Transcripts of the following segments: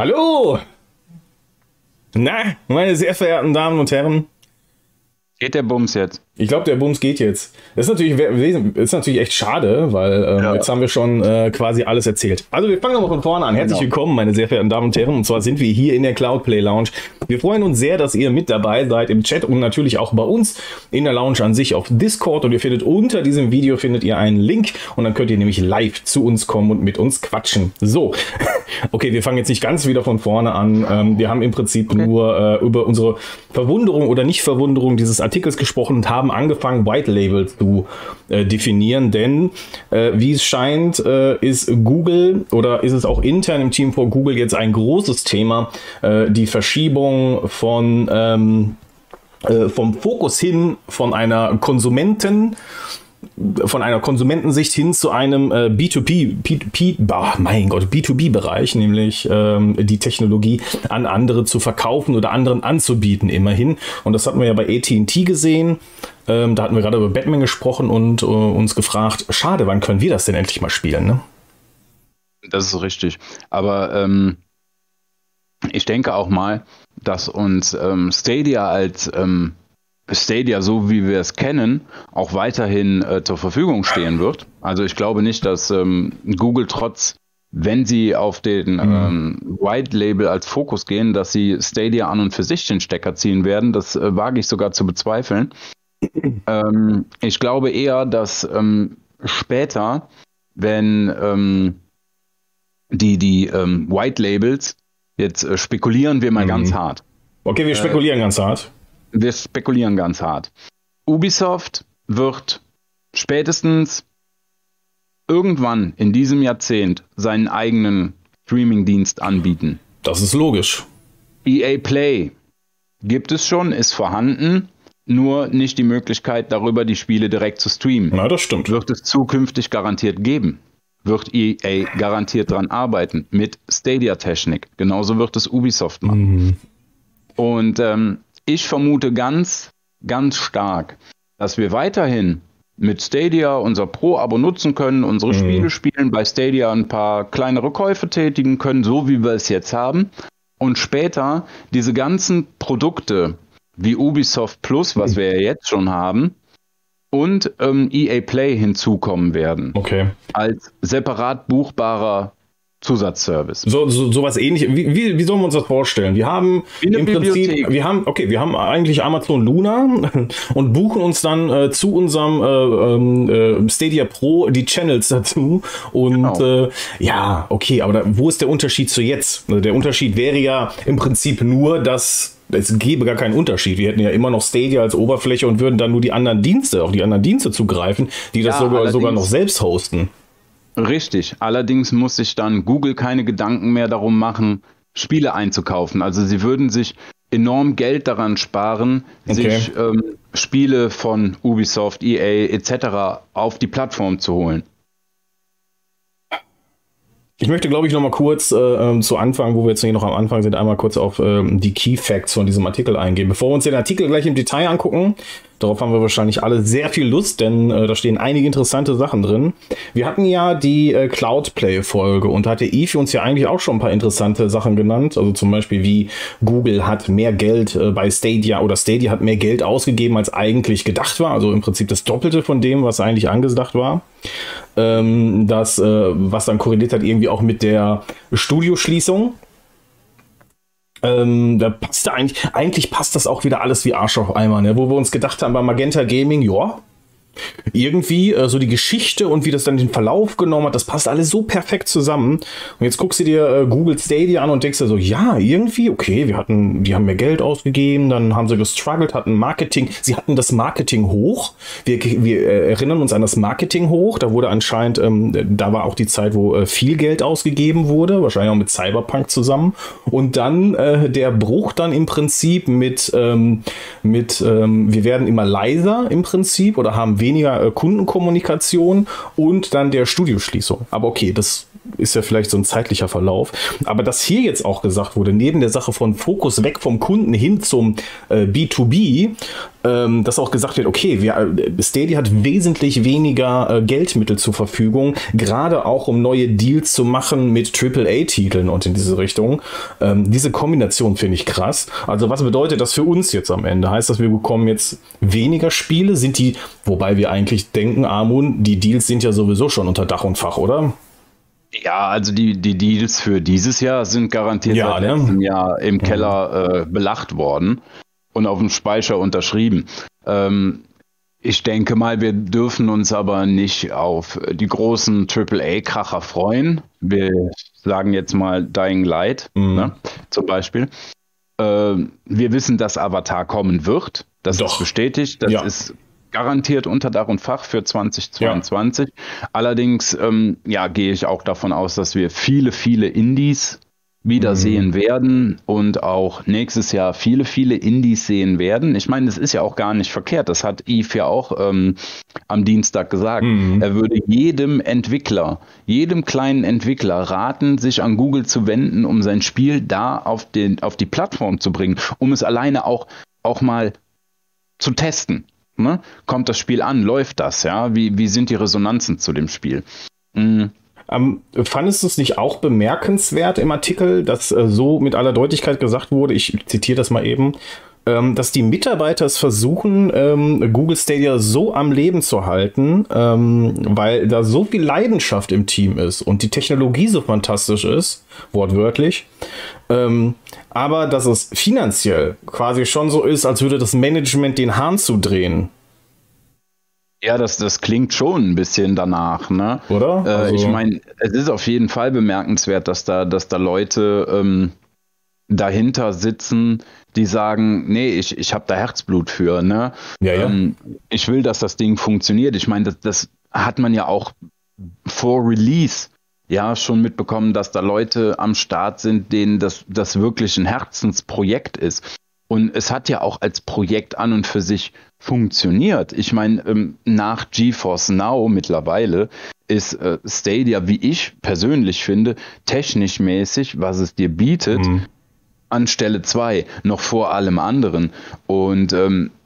Hallo! Na, meine sehr verehrten Damen und Herren. Geht der Bums jetzt? Ich glaube, der Bums geht jetzt. Das ist natürlich echt schade, weil jetzt haben wir schon quasi alles erzählt. Also wir fangen nochmal von vorne an. Herzlich willkommen, meine sehr verehrten Damen und Herren. Und zwar sind wir hier in der Cloudplay Lounge. Wir freuen uns sehr, dass ihr mit dabei seid im Chat und natürlich auch bei uns in der Lounge an sich auf Discord. Und ihr findet unter diesem Video einen Link. Und dann könnt ihr nämlich live zu uns kommen und mit uns quatschen. So, okay, wir fangen jetzt nicht ganz wieder von vorne an. Wir haben im Prinzip nur über unsere Verwunderung oder Nicht-Verwunderung dieses Artikels gesprochen und haben angefangen, White Label zu definieren, denn wie es scheint, ist Google oder ist es auch intern im Team von Google jetzt ein großes Thema, die Verschiebung von vom Fokus hin von einer Konsumentensicht hin zu einem B2B-Bereich, nämlich die Technologie an andere zu verkaufen oder anderen anzubieten, immerhin. Und das hatten wir ja bei AT&T gesehen. Da hatten wir gerade über Batman gesprochen und uns gefragt, schade, wann können wir das denn endlich mal spielen? Ne? Das ist richtig. Aber ich denke auch mal, dass uns Stadia als Stadia, so wie wir es kennen, auch weiterhin zur Verfügung stehen wird. Also ich glaube nicht, dass Google trotz, wenn sie auf den White Label als Fokus gehen, dass sie Stadia an und für sich den Stecker ziehen werden. Das wage ich sogar zu bezweifeln. Ich glaube eher, dass später, wenn die White Labels, jetzt spekulieren wir mal ganz hart. Okay, wir spekulieren ganz hart. Wir spekulieren ganz hart. Ubisoft wird spätestens irgendwann in diesem Jahrzehnt seinen eigenen Streaming-Dienst anbieten. Das ist logisch. EA Play gibt es schon, ist vorhanden, nur nicht die Möglichkeit, darüber die Spiele direkt zu streamen. Na, das stimmt. Wird es zukünftig garantiert geben. Wird EA garantiert dran arbeiten mit Stadia-Technik. Genauso wird es Ubisoft machen. Und ich vermute ganz, ganz stark, dass wir weiterhin mit Stadia unser Pro-Abo nutzen können, unsere Spiele spielen, bei Stadia ein paar kleinere Käufe tätigen können, so wie wir es jetzt haben. Und später diese ganzen Produkte wie Ubisoft Plus, was wir ja jetzt schon haben, und EA Play hinzukommen werden. Okay. Als separat buchbarer Zusatzservice. Sowas ähnliches. Wie sollen wir uns das vorstellen? Wir haben im Prinzip, wir haben eigentlich Amazon Luna und buchen uns dann zu unserem Stadia Pro die Channels dazu. Und aber wo ist der Unterschied zu jetzt? Also der Unterschied wäre ja im Prinzip nur, dass es gäbe gar keinen Unterschied. Wir hätten ja immer noch Stadia als Oberfläche und würden dann nur auf die anderen Dienste zugreifen, die das sogar noch selbst hosten. Richtig. Allerdings muss sich dann Google keine Gedanken mehr darum machen, Spiele einzukaufen. Also sie würden sich enorm Geld daran sparen, sich Spiele von Ubisoft, EA etc. auf die Plattform zu holen. Ich möchte, glaube ich, noch mal kurz zu Anfang, wo wir jetzt noch am Anfang sind, einmal kurz auf die Key Facts von diesem Artikel eingehen. Bevor wir uns den Artikel gleich im Detail angucken, darauf haben wir wahrscheinlich alle sehr viel Lust, denn da stehen einige interessante Sachen drin. Wir hatten ja die Cloudplay-Folge und da hatte Eve uns ja eigentlich auch schon ein paar interessante Sachen genannt. Also zum Beispiel, wie Google hat mehr Geld bei Stadia oder Stadia hat mehr Geld ausgegeben, als eigentlich gedacht war. Also im Prinzip das Doppelte von dem, was eigentlich angedacht war. Das, was dann korreliert hat, irgendwie auch mit der Studioschließung. Da passt eigentlich passt das auch wieder alles wie Arsch auf Eimer, ne? Wo wir uns gedacht haben bei Magenta Gaming, irgendwie so die Geschichte und wie das dann den Verlauf genommen hat, das passt alles so perfekt zusammen. Und jetzt guckst du dir Google Stadia an und denkst dir so, ja, irgendwie, okay, die haben mehr Geld ausgegeben, dann haben sie gestruggelt, hatten das Marketing hoch. Wir erinnern uns an das Marketing hoch, da wurde anscheinend, da war auch die Zeit, wo viel Geld ausgegeben wurde, wahrscheinlich auch mit Cyberpunk zusammen. Und dann der Bruch dann im Prinzip mit wir werden immer leiser im Prinzip oder haben weniger Kundenkommunikation und dann der Studioschließung. Aber okay, das ist ja vielleicht so ein zeitlicher Verlauf. Aber dass hier jetzt auch gesagt wurde, neben der Sache von Fokus weg vom Kunden hin zum B2B, dass auch gesagt wird, okay, Stadia hat wesentlich weniger Geldmittel zur Verfügung, gerade auch um neue Deals zu machen mit AAA-Titeln und in diese Richtung. Diese Kombination finde ich krass. Also was bedeutet das für uns jetzt am Ende? Heißt das, wir bekommen jetzt weniger Spiele? Wobei wir eigentlich denken, Armun, die Deals sind ja sowieso schon unter Dach und Fach, oder? Ja, also die Deals für dieses Jahr sind garantiert seit letztem Jahr im Keller belacht worden und auf dem Speicher unterschrieben. Ich denke mal, wir dürfen uns aber nicht auf die großen AAA-Kracher freuen. Wir sagen jetzt mal Dying Light, ne, zum Beispiel. Wir wissen, dass Avatar kommen wird. Das ist bestätigt. Das ist garantiert unter Dach und Fach für 2022. Ja. Allerdings gehe ich auch davon aus, dass wir viele, viele Indies wiedersehen werden und auch nächstes Jahr viele, viele Indies sehen werden. Ich meine, das ist ja auch gar nicht verkehrt. Das hat Eve ja auch am Dienstag gesagt. Er würde jedem kleinen Entwickler raten, sich an Google zu wenden, um sein Spiel da auf die Plattform zu bringen, um es alleine auch mal zu testen. Ne? Kommt das Spiel an? Läuft das? Ja? Wie sind die Resonanzen zu dem Spiel? Fandest du es nicht auch bemerkenswert im Artikel, dass so mit aller Deutlichkeit gesagt wurde, ich zitiere das mal eben, dass die Mitarbeiter es versuchen, Google Stadia so am Leben zu halten, weil da so viel Leidenschaft im Team ist und die Technologie so fantastisch ist, wortwörtlich, aber dass es finanziell quasi schon so ist, als würde das Management den Hahn zudrehen. Ja, das klingt schon ein bisschen danach, ne? Oder? Also ich meine, es ist auf jeden Fall bemerkenswert, dass da Leute dahinter sitzen, die sagen, nee, ich habe da Herzblut für, ne? Ja. Ich will, dass das Ding funktioniert. Ich meine, das hat man ja auch vor Release ja schon mitbekommen, dass da Leute am Start sind, denen das wirklich ein Herzensprojekt ist. Und es hat ja auch als Projekt an und für sich funktioniert. Ich meine, nach GeForce Now mittlerweile ist Stadia, wie ich persönlich finde, technisch mäßig, was es dir bietet, an Stelle 2, noch vor allem anderen. Und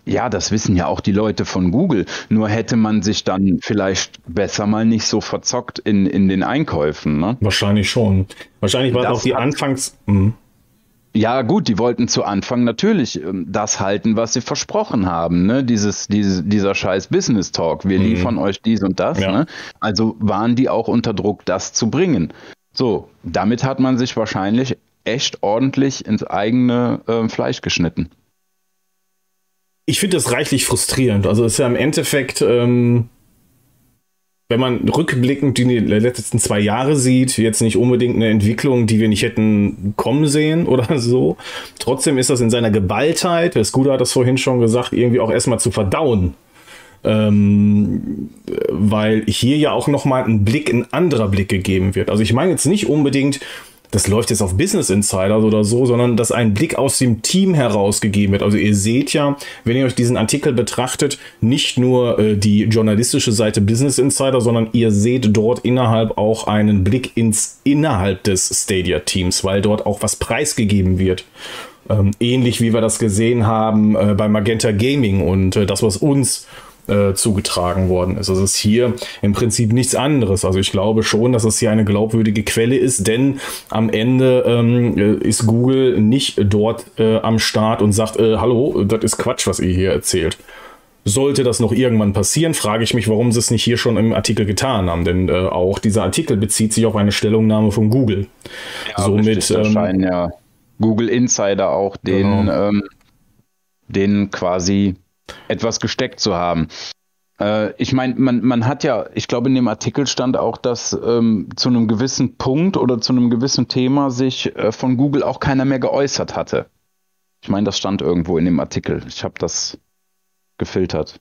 das wissen ja auch die Leute von Google. Nur hätte man sich dann vielleicht besser mal nicht so verzockt in den Einkäufen. Ne? Wahrscheinlich schon. Wahrscheinlich war das auch die Anfangs... Ja gut, die wollten zu Anfang natürlich das halten, was sie versprochen haben, ne? Dieser scheiß Business Talk, wir liefern euch dies und das. Ja. Ne? Also waren die auch unter Druck, das zu bringen. So, damit hat man sich wahrscheinlich echt ordentlich ins eigene Fleisch geschnitten. Ich finde das reichlich frustrierend. Also es ist ja im Endeffekt... wenn man rückblickend die letzten 2 Jahre sieht, jetzt nicht unbedingt eine Entwicklung, die wir nicht hätten kommen sehen oder so. Trotzdem ist das in seiner Geballtheit, der Scooter hat das vorhin schon gesagt, irgendwie auch erstmal zu verdauen. Weil hier ja auch nochmal ein anderer Blick gegeben wird. Also ich meine jetzt nicht unbedingt, das läuft jetzt auf Business Insider oder so, sondern dass ein Blick aus dem Team herausgegeben wird. Also ihr seht ja, wenn ihr euch diesen Artikel betrachtet, nicht nur die journalistische Seite Business Insider, sondern ihr seht dort innerhalb auch einen Blick innerhalb des Stadia-Teams, weil dort auch was preisgegeben wird. Ähnlich wie wir das gesehen haben bei Magenta Gaming und das, was uns zugetragen worden ist. Es ist hier im Prinzip nichts anderes. Also ich glaube schon, dass es hier eine glaubwürdige Quelle ist, denn am Ende ist Google nicht dort am Start und sagt, hallo, das ist Quatsch, was ihr hier erzählt. Sollte das noch irgendwann passieren, frage ich mich, warum sie es nicht hier schon im Artikel getan haben, denn auch dieser Artikel bezieht sich auf eine Stellungnahme von Google. Ja, somit erscheinen ja Google Insider auch den quasi etwas gesteckt zu haben. Ich meine, man hat ja, ich glaube in dem Artikel stand auch, dass zu einem gewissen Punkt oder zu einem gewissen Thema sich von Google auch keiner mehr geäußert hatte. Ich meine, das stand irgendwo in dem Artikel. Ich habe das gefiltert.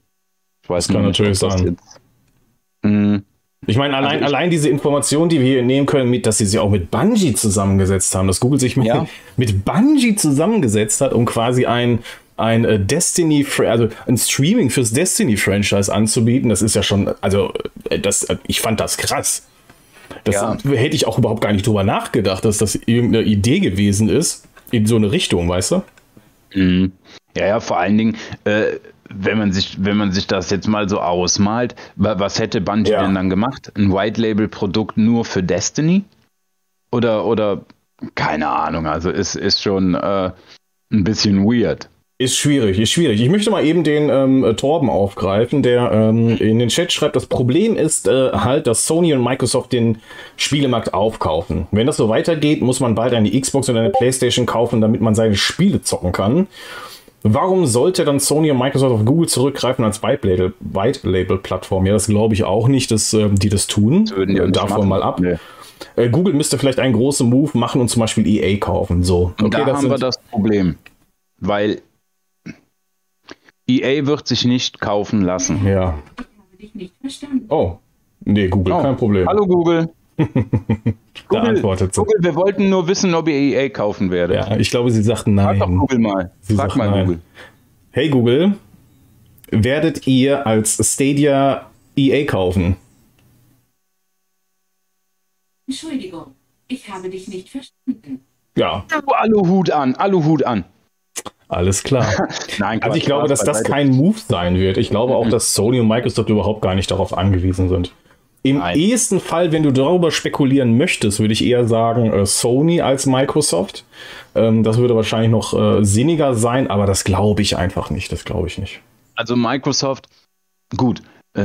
Ich weiß das kann nicht, natürlich sein. Ich meine, allein diese Information, die wir hier nehmen können, dass sie sich auch mit Bungie zusammengesetzt haben, dass Google sich mit Bungie zusammengesetzt hat, um quasi ein Destiny, also ein Streaming fürs Destiny-Franchise anzubieten, das ist ja schon, also ich fand das krass. Hätte ich auch überhaupt gar nicht drüber nachgedacht, dass das irgendeine Idee gewesen ist, in so eine Richtung, weißt du? Mhm. Ja, vor allen Dingen, Wenn man sich das jetzt mal so ausmalt, was hätte Bungie denn dann gemacht? Ein White-Label-Produkt nur für Destiny? Oder keine Ahnung, also ist schon ein bisschen weird. Ist schwierig. Ich möchte mal eben den Torben aufgreifen, der in den Chat schreibt, das Problem ist halt, dass Sony und Microsoft den Spielemarkt aufkaufen. Wenn das so weitergeht, muss man bald eine Xbox und eine PlayStation kaufen, damit man seine Spiele zocken kann. Warum sollte dann Sony und Microsoft auf Google zurückgreifen als White-Label-Plattform? Ja, das glaube ich auch nicht, dass die das tun. Das würden die davon mal ab. Nee. Google müsste vielleicht einen großen Move machen und zum Beispiel EA kaufen. So. Okay, da haben wir das Problem, weil EA wird sich nicht kaufen lassen. Ja. Oh, nee, Google, kein Problem. Hallo Google. Da antwortet sie. Google, wir wollten nur wissen, ob ihr EA kaufen werdet. Ja, ich glaube, sie sagten nein. Frag doch Google mal. Frag mal Google. Hey Google, werdet ihr als Stadia EA kaufen? Entschuldigung, ich habe dich nicht verstanden. Ja. Aluhut an. Alles klar. Nein, also ich glaube, dass das kein Move sein wird. Ich glaube auch, dass Sony und Microsoft überhaupt gar nicht darauf angewiesen sind. Im ehesten Fall, wenn du darüber spekulieren möchtest, würde ich eher sagen Sony als Microsoft. Das würde wahrscheinlich noch sinniger sein, aber das glaube ich einfach nicht. Also Microsoft, gut,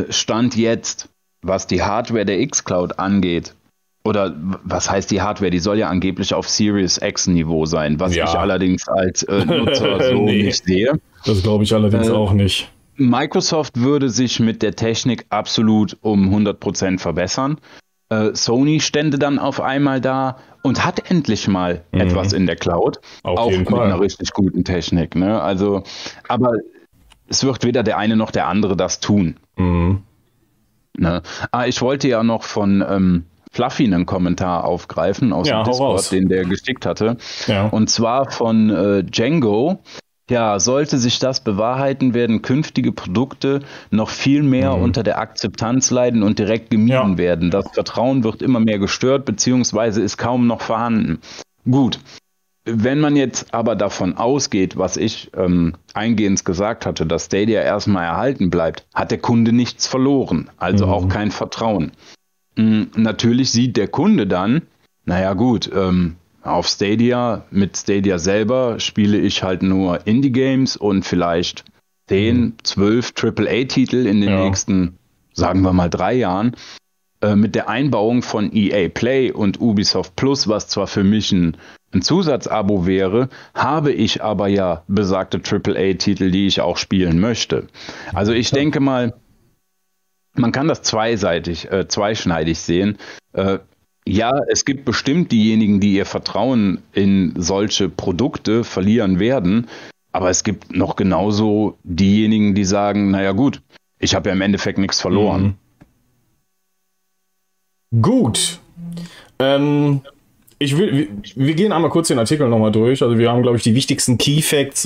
Stand jetzt, was die Hardware der xCloud angeht, oder was heißt die Hardware? Die soll ja angeblich auf Series X-Niveau sein, was ich allerdings als Nutzer so nicht sehe. Das glaube ich allerdings auch nicht. Microsoft würde sich mit der Technik absolut um 100% verbessern. Sony stände dann auf einmal da und hat endlich mal etwas in der Cloud. Auch mit einer richtig guten Technik. Ne? Also, aber es wird weder der eine noch der andere das tun. Mhm. Ne? Ich wollte ja noch von Fluffy einen Kommentar aufgreifen aus dem Discord, den der geschickt hatte. Ja. Und zwar von Django. Ja, sollte sich das bewahrheiten, werden künftige Produkte noch viel mehr unter der Akzeptanz leiden und direkt gemieden werden. Das Vertrauen wird immer mehr gestört, beziehungsweise ist kaum noch vorhanden. Gut, wenn man jetzt aber davon ausgeht, was ich eingehend gesagt hatte, dass Stadia erstmal erhalten bleibt, hat der Kunde nichts verloren, also auch kein Vertrauen. Natürlich sieht der Kunde dann, naja gut, auf Stadia, mit Stadia selber spiele ich halt nur Indie-Games und vielleicht 10, 12 AAA-Titel in den nächsten, sagen wir mal, 3 Jahren. Mit der Einbauung von EA Play und Ubisoft Plus, was zwar für mich ein Zusatzabo wäre, habe ich aber ja besagte AAA-Titel, die ich auch spielen möchte. Also ich denke mal, man kann das zweischneidig sehen. Ja, es gibt bestimmt diejenigen, die ihr Vertrauen in solche Produkte verlieren werden, aber es gibt noch genauso diejenigen, die sagen, naja gut, ich habe ja im Endeffekt nichts verloren. Gut. Wir gehen einmal kurz den Artikel nochmal durch. Also wir haben, glaube ich, die wichtigsten Key Facts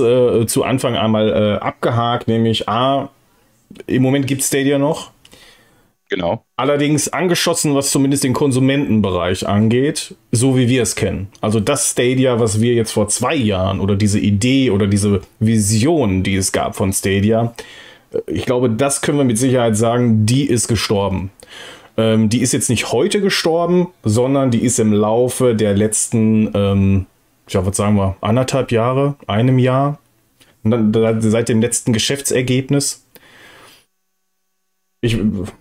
zu Anfang einmal abgehakt, nämlich im Moment gibt es Stadia noch. Genau. Allerdings angeschossen, was zumindest den Konsumentenbereich angeht, so wie wir es kennen. Also das Stadia, was wir jetzt vor 2 Jahren oder diese Idee oder diese Vision, die es gab von Stadia, ich glaube, das können wir mit Sicherheit sagen, die ist gestorben. Die ist jetzt nicht heute gestorben, sondern die ist im Laufe der letzten, 1,5 Jahre, 1 Jahr, seit dem letzten Geschäftsergebnis.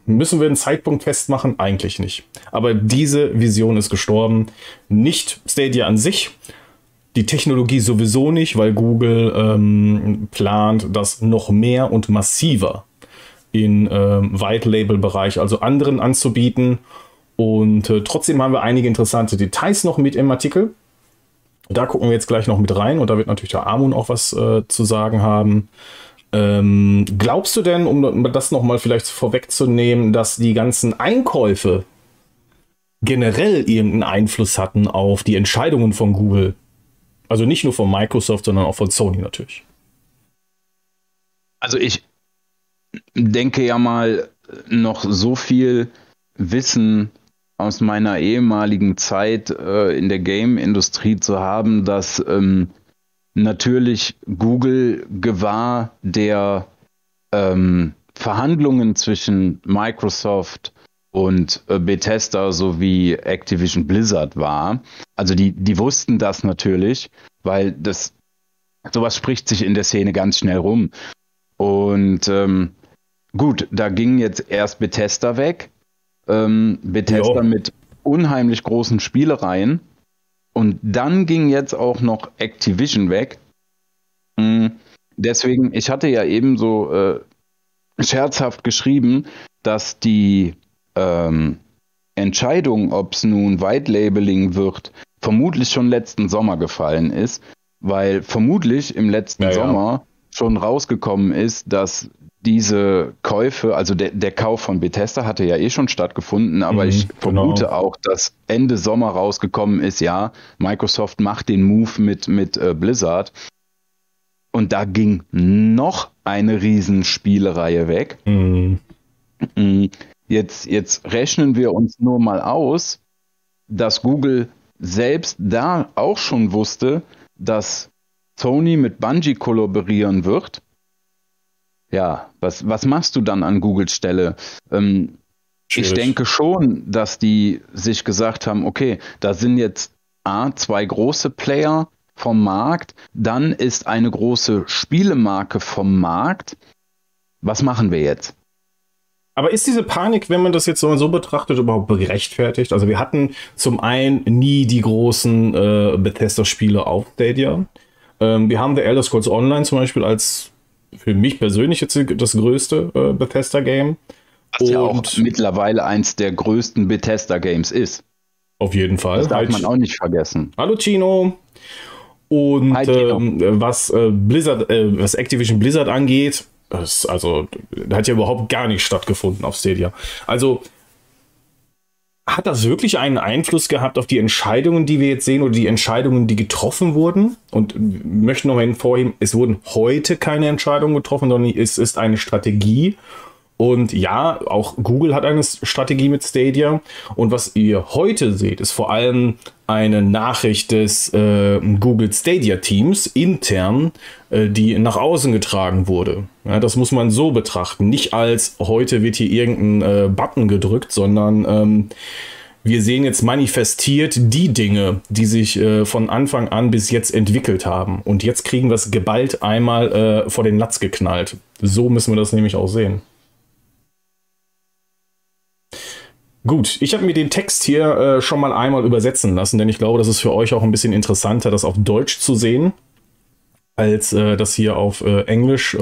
Müssen wir einen Zeitpunkt festmachen? Eigentlich nicht. Aber diese Vision ist gestorben. Nicht Stadia an sich, die Technologie sowieso nicht, weil Google plant, das noch mehr und massiver in White-Label-Bereich, also anderen anzubieten. Und trotzdem haben wir einige interessante Details noch mit im Artikel. Da gucken wir jetzt gleich noch mit rein und da wird natürlich der Armin auch was zu sagen haben. Glaubst du denn, um das nochmal vielleicht vorwegzunehmen, dass die ganzen Einkäufe generell irgendeinen Einfluss hatten auf die Entscheidungen von Google? Also nicht nur von Microsoft, sondern auch von Sony natürlich. Also ich denke ja mal, noch so viel Wissen aus meiner ehemaligen Zeit in der Game-Industrie zu haben, dass natürlich Google gewahr der Verhandlungen zwischen Microsoft und Bethesda sowie Activision Blizzard war. Also die wussten das natürlich, weil das sowas spricht sich in der Szene ganz schnell rum. Und gut, da ging jetzt erst Bethesda weg. Bethesda mit unheimlich großen Spielereien. Und dann ging jetzt auch noch Activision weg. Deswegen, ich hatte ja eben so scherzhaft geschrieben, dass die Entscheidung, ob es nun White Labeling wird, vermutlich schon letzten Sommer gefallen ist, weil vermutlich im letzten Sommer schon rausgekommen ist, dass diese Käufe, also der Kauf von Bethesda hatte ja eh schon stattgefunden, aber ich vermute auch, dass Ende Sommer rausgekommen ist, ja, Microsoft macht den Move mit Blizzard. Und da ging noch eine Riesenspielereihe weg. Jetzt rechnen wir uns nur mal aus, dass Google selbst da auch schon wusste, dass Sony mit Bungie kollaborieren wird. Ja, was machst du dann an Googles Stelle? Ich denke schon, dass die sich gesagt haben, okay, da sind jetzt zwei große Player vom Markt, dann ist eine große Spielemarke vom Markt. Was machen wir jetzt? Aber ist diese Panik, wenn man das jetzt so betrachtet, überhaupt gerechtfertigt? Also wir hatten zum einen nie die großen Bethesda-Spiele auf Stadia. Wir haben The Elder Scrolls Online zum Beispiel als für mich persönlich jetzt das größte Bethesda-Game. Was ja auch mittlerweile eins der größten Bethesda-Games ist. Auf jeden Fall. Das darf man auch nicht vergessen. Hallo Chino! Und was Activision Blizzard angeht, also hat ja überhaupt gar nicht stattgefunden auf Stadia. Also hat das wirklich einen Einfluss gehabt auf die Entscheidungen, die wir jetzt sehen oder die Entscheidungen, die getroffen wurden? Und möchte noch hervorheben, es wurden heute keine Entscheidungen getroffen, sondern es ist eine Strategie. Und ja, auch Google hat eine Strategie mit Stadia. Und was ihr heute seht, ist vor allem eine Nachricht des Google Stadia Teams intern, die nach außen getragen wurde. Ja, das muss man so betrachten. Nicht als heute wird hier irgendein Button gedrückt, sondern wir sehen jetzt manifestiert die Dinge, die sich von Anfang an bis jetzt entwickelt haben. Und jetzt kriegen wir es geballt einmal vor den Latz geknallt. So müssen wir das nämlich auch sehen. Gut, ich habe mir den Text hier schon mal einmal übersetzen lassen, denn ich glaube, das ist für euch auch ein bisschen interessanter, das auf Deutsch zu sehen, als das hier auf Englisch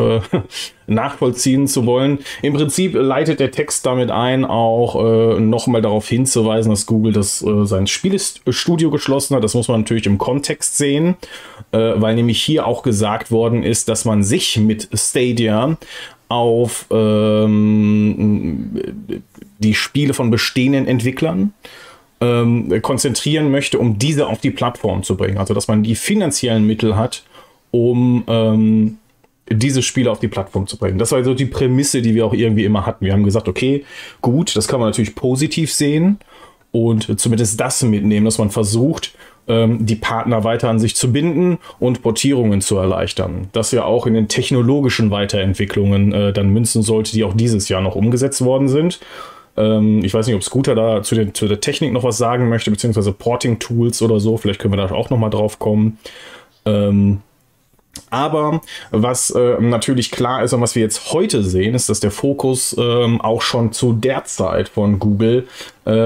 nachvollziehen zu wollen. Im Prinzip leitet der Text damit ein, auch nochmal darauf hinzuweisen, dass Google sein Spielestudio geschlossen hat. Das muss man natürlich im Kontext sehen, weil nämlich hier auch gesagt worden ist, dass man sich mit Stadia auf die Spiele von bestehenden Entwicklern konzentrieren möchte, um diese auf die Plattform zu bringen. Also, dass man die finanziellen Mittel hat, um diese Spiele auf die Plattform zu bringen. Das war also die Prämisse, die wir auch irgendwie immer hatten. Wir haben gesagt, okay, gut, das kann man natürlich positiv sehen und zumindest das mitnehmen, dass man versucht, die Partner weiter an sich zu binden und Portierungen zu erleichtern. Das ja auch in den technologischen Weiterentwicklungen dann münzen sollte, die auch dieses Jahr noch umgesetzt worden sind. Ich weiß nicht, ob Scooter da zu der Technik noch was sagen möchte, beziehungsweise Porting-Tools oder so. Vielleicht können wir da auch noch mal drauf kommen. Aber was natürlich klar ist und was wir jetzt heute sehen, ist, dass der Fokus auch schon zu der Zeit von Google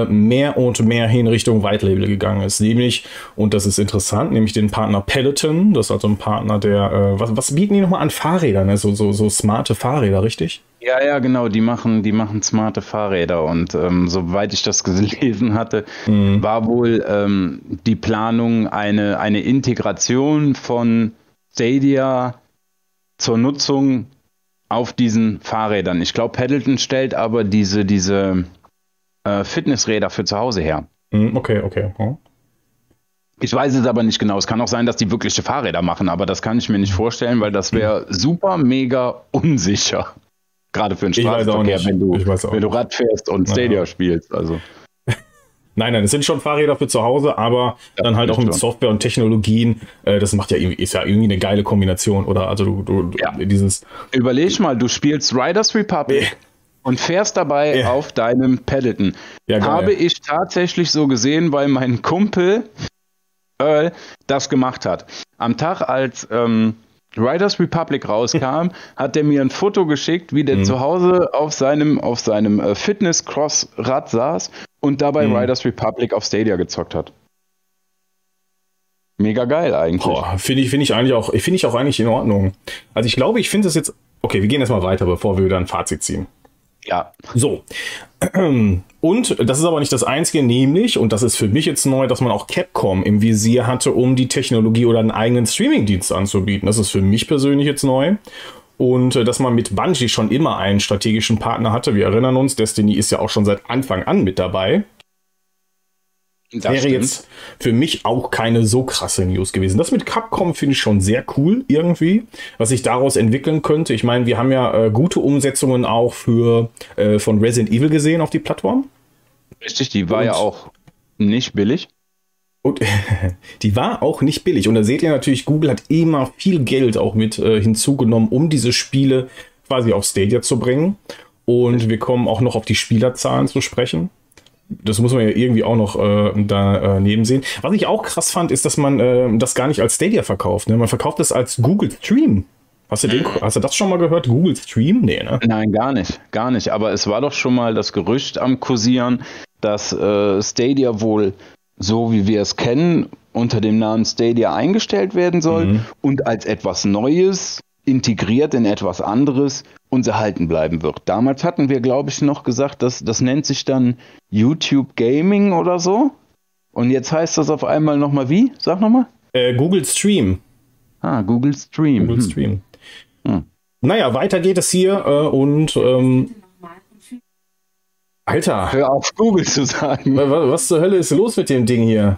mehr und mehr hin Richtung White Label gegangen ist. Nämlich, und das ist interessant, nämlich den Partner Peloton. Das ist also ein Partner, der, was bieten die nochmal an Fahrrädern? Ne? So smarte Fahrräder, richtig? Ja, genau. Die machen smarte Fahrräder. Und soweit ich das gelesen hatte, war wohl die Planung eine Integration von Stadia zur Nutzung auf diesen Fahrrädern. Ich glaube, Peloton stellt aber diese Fitnessräder für zu Hause her. Okay. Oh. Ich weiß es aber nicht genau. Es kann auch sein, dass die wirkliche Fahrräder machen, aber das kann ich mir nicht vorstellen, weil das wäre super mega unsicher. Gerade für den Straßenverkehr, wenn du Rad fährst und Stadia spielst. Also. Nein, es sind schon Fahrräder für zu Hause, aber ja, dann halt auch mit schon Software und Technologien. Das macht ja, ist ja irgendwie eine geile Kombination, oder? Also du ja, dieses. Überleg mal, du spielst Riders Republic und fährst dabei auf deinem Peloton. Ja, geil. Habe ich tatsächlich so gesehen, weil mein Kumpel Earl das gemacht hat. Am Tag, als Riders Republic rauskam, hat der mir ein Foto geschickt, wie der zu Hause auf seinem Fitness-Cross-Rad saß und dabei Riders Republic auf Stadia gezockt hat. Mega geil eigentlich. Finde ich auch eigentlich in Ordnung. Also ich glaube, ich finde es jetzt... Okay, wir gehen erstmal weiter, bevor wir wieder ein Fazit ziehen. Ja. So. Und das ist aber nicht das Einzige, nämlich, und das ist für mich jetzt neu, dass man auch Capcom im Visier hatte, um die Technologie oder einen eigenen Streaming-Dienst anzubieten. Das ist für mich persönlich jetzt neu. Und dass man mit Bungie schon immer einen strategischen Partner hatte. Wir erinnern uns, Destiny ist ja auch schon seit Anfang an mit dabei. Das wäre jetzt für mich auch keine so krasse News gewesen. Das mit Capcom finde ich schon sehr cool irgendwie, was sich daraus entwickeln könnte. Ich meine, wir haben ja gute Umsetzungen auch von Resident Evil gesehen auf die Plattform. Richtig, die war ja auch nicht billig. Und die war auch nicht billig. Und da seht ihr natürlich, Google hat immer viel Geld auch mit hinzugenommen, um diese Spiele quasi auf Stadia zu bringen. Und wir kommen auch noch auf die Spielerzahlen zu sprechen. Das muss man ja irgendwie auch noch daneben sehen. Was ich auch krass fand, ist, dass man das gar nicht als Stadia verkauft. Ne? Man verkauft das als Google Stream. Hast du das schon mal gehört? Google Stream? Nee, ne? Nein, gar nicht. Gar nicht. Aber es war doch schon mal das Gerücht am Kursieren, dass Stadia wohl, so wie wir es kennen, unter dem Namen Stadia eingestellt werden soll und als etwas Neues, integriert in etwas anderes, uns erhalten bleiben wird. Damals hatten wir, glaube ich, noch gesagt, dass das nennt sich dann YouTube Gaming oder so. Und jetzt heißt das auf einmal nochmal wie? Sag nochmal. Google Stream. Ah, Google Stream. Google Stream. Naja, weiter geht es hier und Alter. Hör auf, Google zu sagen. Was zur Hölle ist los mit dem Ding hier?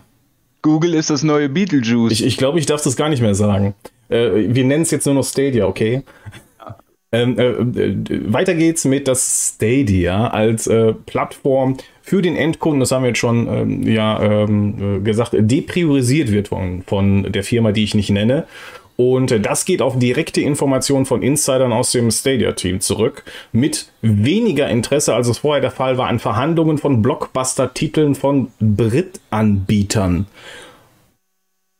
Google ist das neue Beetlejuice. Ich glaube, ich darf das gar nicht mehr sagen. Wir nennen es jetzt nur noch Stadia, okay? Ja. Weiter geht's mit das Stadia als Plattform für den Endkunden, das haben wir jetzt schon gesagt, depriorisiert wird von der Firma, die ich nicht nenne. Und das geht auf direkte Informationen von Insidern aus dem Stadia-Team zurück. Mit weniger Interesse, als es vorher der Fall war, an Verhandlungen von Blockbuster-Titeln von Brit-Anbietern.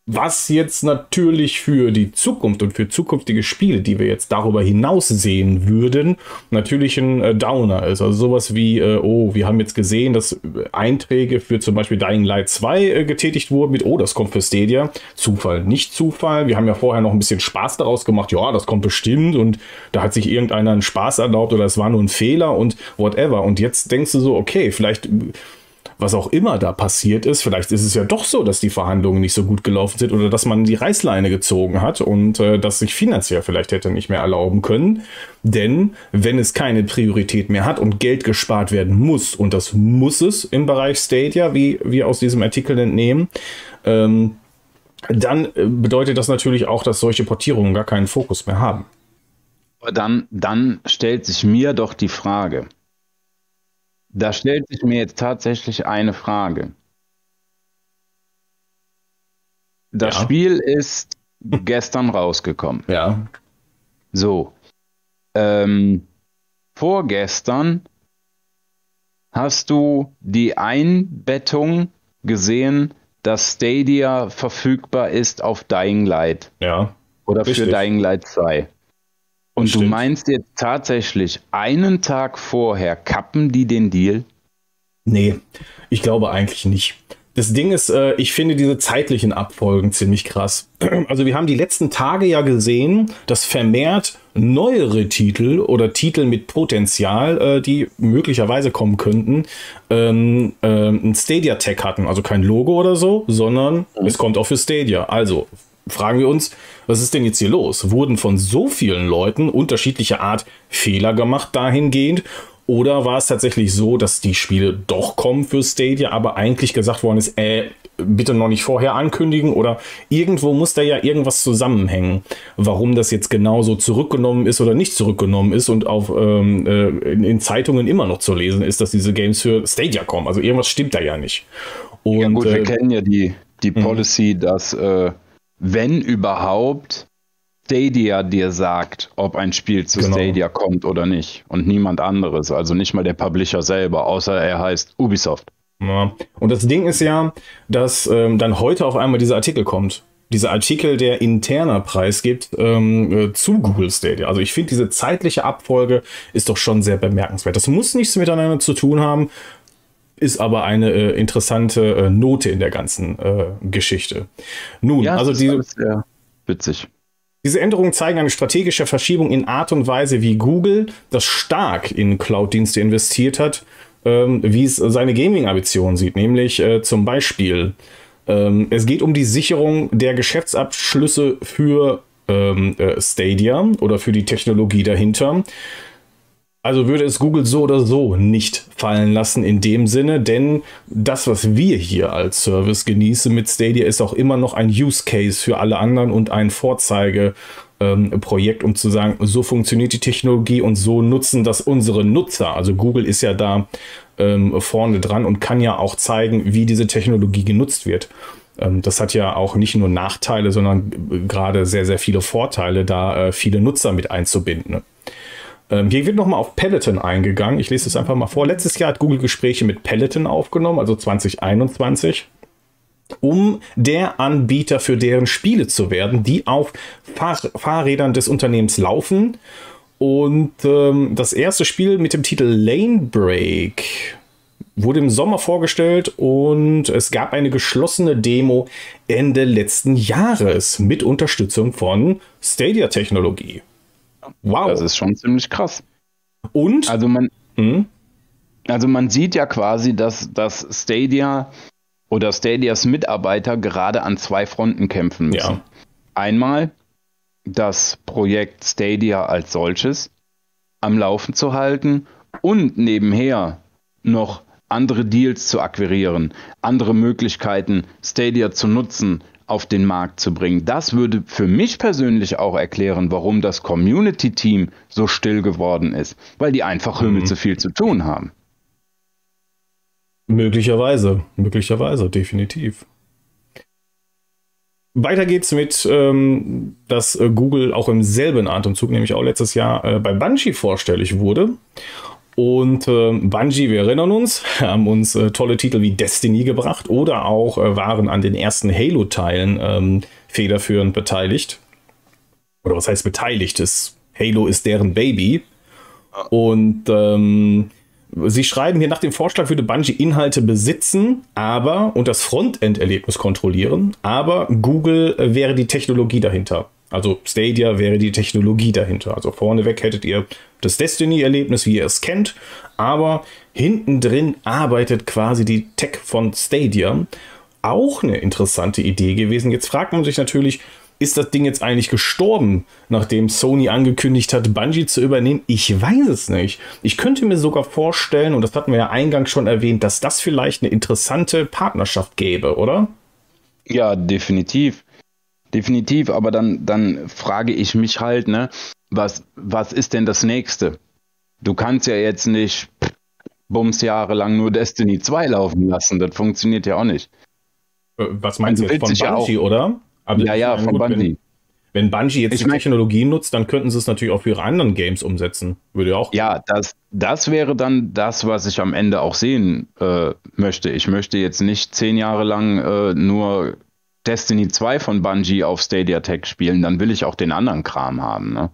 Was jetzt natürlich für die Zukunft und für zukünftige Spiele, die wir jetzt darüber hinaus sehen würden, natürlich ein Downer ist. Also sowas wie, wir haben jetzt gesehen, dass Einträge für zum Beispiel Dying Light 2 getätigt wurden mit, das kommt für Stadia. Zufall, nicht Zufall. Wir haben ja vorher noch ein bisschen Spaß daraus gemacht. Ja, das kommt bestimmt und da hat sich irgendeiner einen Spaß erlaubt oder es war nur ein Fehler und whatever. Und jetzt denkst du so, okay, vielleicht... was auch immer da passiert ist, vielleicht ist es ja doch so, dass die Verhandlungen nicht so gut gelaufen sind oder dass man die Reißleine gezogen hat und das sich finanziell vielleicht hätte nicht mehr erlauben können. Denn wenn es keine Priorität mehr hat und Geld gespart werden muss, und das muss es im Bereich Stadia, wie wir aus diesem Artikel entnehmen, dann bedeutet das natürlich auch, dass solche Portierungen gar keinen Fokus mehr haben. Dann stellt sich mir doch die Frage... Da stellt sich mir jetzt tatsächlich eine Frage. Das Spiel ist gestern rausgekommen. Ja. So. Vorgestern hast du die Einbettung gesehen, dass Stadia verfügbar ist auf Dying Light. Ja. Oder für Dying Light 2. Und du meinst jetzt tatsächlich einen Tag vorher kappen die den Deal? Nee, ich glaube eigentlich nicht. Das Ding ist, ich finde diese zeitlichen Abfolgen ziemlich krass. Also wir haben die letzten Tage ja gesehen, dass vermehrt neuere Titel oder Titel mit Potenzial, die möglicherweise kommen könnten, ein Stadia-Tag hatten. Also kein Logo oder so, sondern es kommt auch für Stadia. Also... fragen wir uns, was ist denn jetzt hier los? Wurden von so vielen Leuten unterschiedlicher Art Fehler gemacht dahingehend? Oder war es tatsächlich so, dass die Spiele doch kommen für Stadia, aber eigentlich gesagt worden ist, bitte noch nicht vorher ankündigen, oder irgendwo muss da ja irgendwas zusammenhängen, warum das jetzt genauso zurückgenommen ist oder nicht zurückgenommen ist und auf in Zeitungen immer noch zu lesen ist, dass diese Games für Stadia kommen. Also irgendwas stimmt da ja nicht. Und, ja gut, wir kennen ja die Policy, dass wenn überhaupt Stadia dir sagt, ob ein Spiel zu Stadia kommt oder nicht, und niemand anderes, also nicht mal der Publisher selber, außer er heißt Ubisoft. Ja. Und das Ding ist ja, dass dann heute auf einmal dieser Artikel kommt. Dieser Artikel, der interner Preis gibt zu Google Stadia. Also ich finde, diese zeitliche Abfolge ist doch schon sehr bemerkenswert. Das muss nichts miteinander zu tun haben, ist aber eine interessante Note in der ganzen Geschichte. Nun, ja, also diese... Ja, witzig. Diese Änderungen zeigen eine strategische Verschiebung in Art und Weise, wie Google, das stark in Cloud-Dienste investiert hat, wie es seine Gaming-Ambitionen sieht, nämlich zum Beispiel, es geht um die Sicherung der Geschäftsabschlüsse für Stadia oder für die Technologie dahinter. Also würde es Google so oder so nicht fallen lassen in dem Sinne, denn das, was wir hier als Service genießen mit Stadia, ist auch immer noch ein Use Case für alle anderen und ein Vorzeigeprojekt, um zu sagen, so funktioniert die Technologie und so nutzen das unsere Nutzer. Also Google ist ja da vorne dran und kann ja auch zeigen, wie diese Technologie genutzt wird. Das hat ja auch nicht nur Nachteile, sondern gerade sehr, sehr viele Vorteile, da viele Nutzer mit einzubinden. Hier wird nochmal auf Peloton eingegangen. Ich lese es einfach mal vor. Letztes Jahr hat Google Gespräche mit Peloton aufgenommen, also 2021, um der Anbieter für deren Spiele zu werden, die auf Fahrrädern des Unternehmens laufen. Und das erste Spiel mit dem Titel Lane Break wurde im Sommer vorgestellt und es gab eine geschlossene Demo Ende letzten Jahres mit Unterstützung von Stadia-Technologie. Wow. Das ist schon ziemlich krass. Und? Also man sieht ja quasi, dass Stadia oder Stadias Mitarbeiter gerade an zwei Fronten kämpfen müssen. Ja. Einmal das Projekt Stadia als solches am Laufen zu halten und nebenher noch andere Deals zu akquirieren, andere Möglichkeiten Stadia zu nutzen, auf den Markt zu bringen. Das würde für mich persönlich auch erklären, warum das Community-Team so still geworden ist, weil die einfach Himmel zu viel zu tun haben. Möglicherweise, definitiv. Weiter geht's mit, dass Google auch im selben Atemzug, nämlich auch letztes Jahr bei Bungie vorstellig wurde. Und Bungie, wir erinnern uns, haben uns tolle Titel wie Destiny gebracht oder auch waren an den ersten Halo-Teilen federführend beteiligt. Oder was heißt beteiligt? Halo ist deren Baby. Und sie schreiben hier, nach dem Vorschlag würde Bungie Inhalte besitzen, aber und das Frontend-Erlebnis kontrollieren, aber Google wäre die Technologie dahinter. Also Stadia wäre die Technologie dahinter. Also vorneweg hättet ihr das Destiny-Erlebnis, wie ihr es kennt, aber hinten drin arbeitet quasi die Tech von Stadia. Auch eine interessante Idee gewesen. Jetzt fragt man sich natürlich, ist das Ding jetzt eigentlich gestorben, nachdem Sony angekündigt hat, Bungie zu übernehmen? Ich weiß es nicht. Ich könnte mir sogar vorstellen, und das hatten wir ja eingangs schon erwähnt, dass das vielleicht eine interessante Partnerschaft gäbe, oder? Ja, definitiv. Definitiv, aber dann frage ich mich halt, ne, was ist denn das Nächste? Du kannst ja jetzt nicht bums jahrelang nur Destiny 2 laufen lassen, das funktioniert ja auch nicht. Was meinst du jetzt von Bungie, oder? Aber ja, von Bungie. Wenn Bungie jetzt die Technologie nutzt, dann könnten sie es natürlich auch für ihre anderen Games umsetzen. Würde ja auch. Ja, das wäre dann das, was ich am Ende auch sehen möchte. Ich möchte jetzt nicht 10 Jahre lang nur Destiny 2 von Bungie auf Stadia Tech spielen, dann will ich auch den anderen Kram haben. Ne?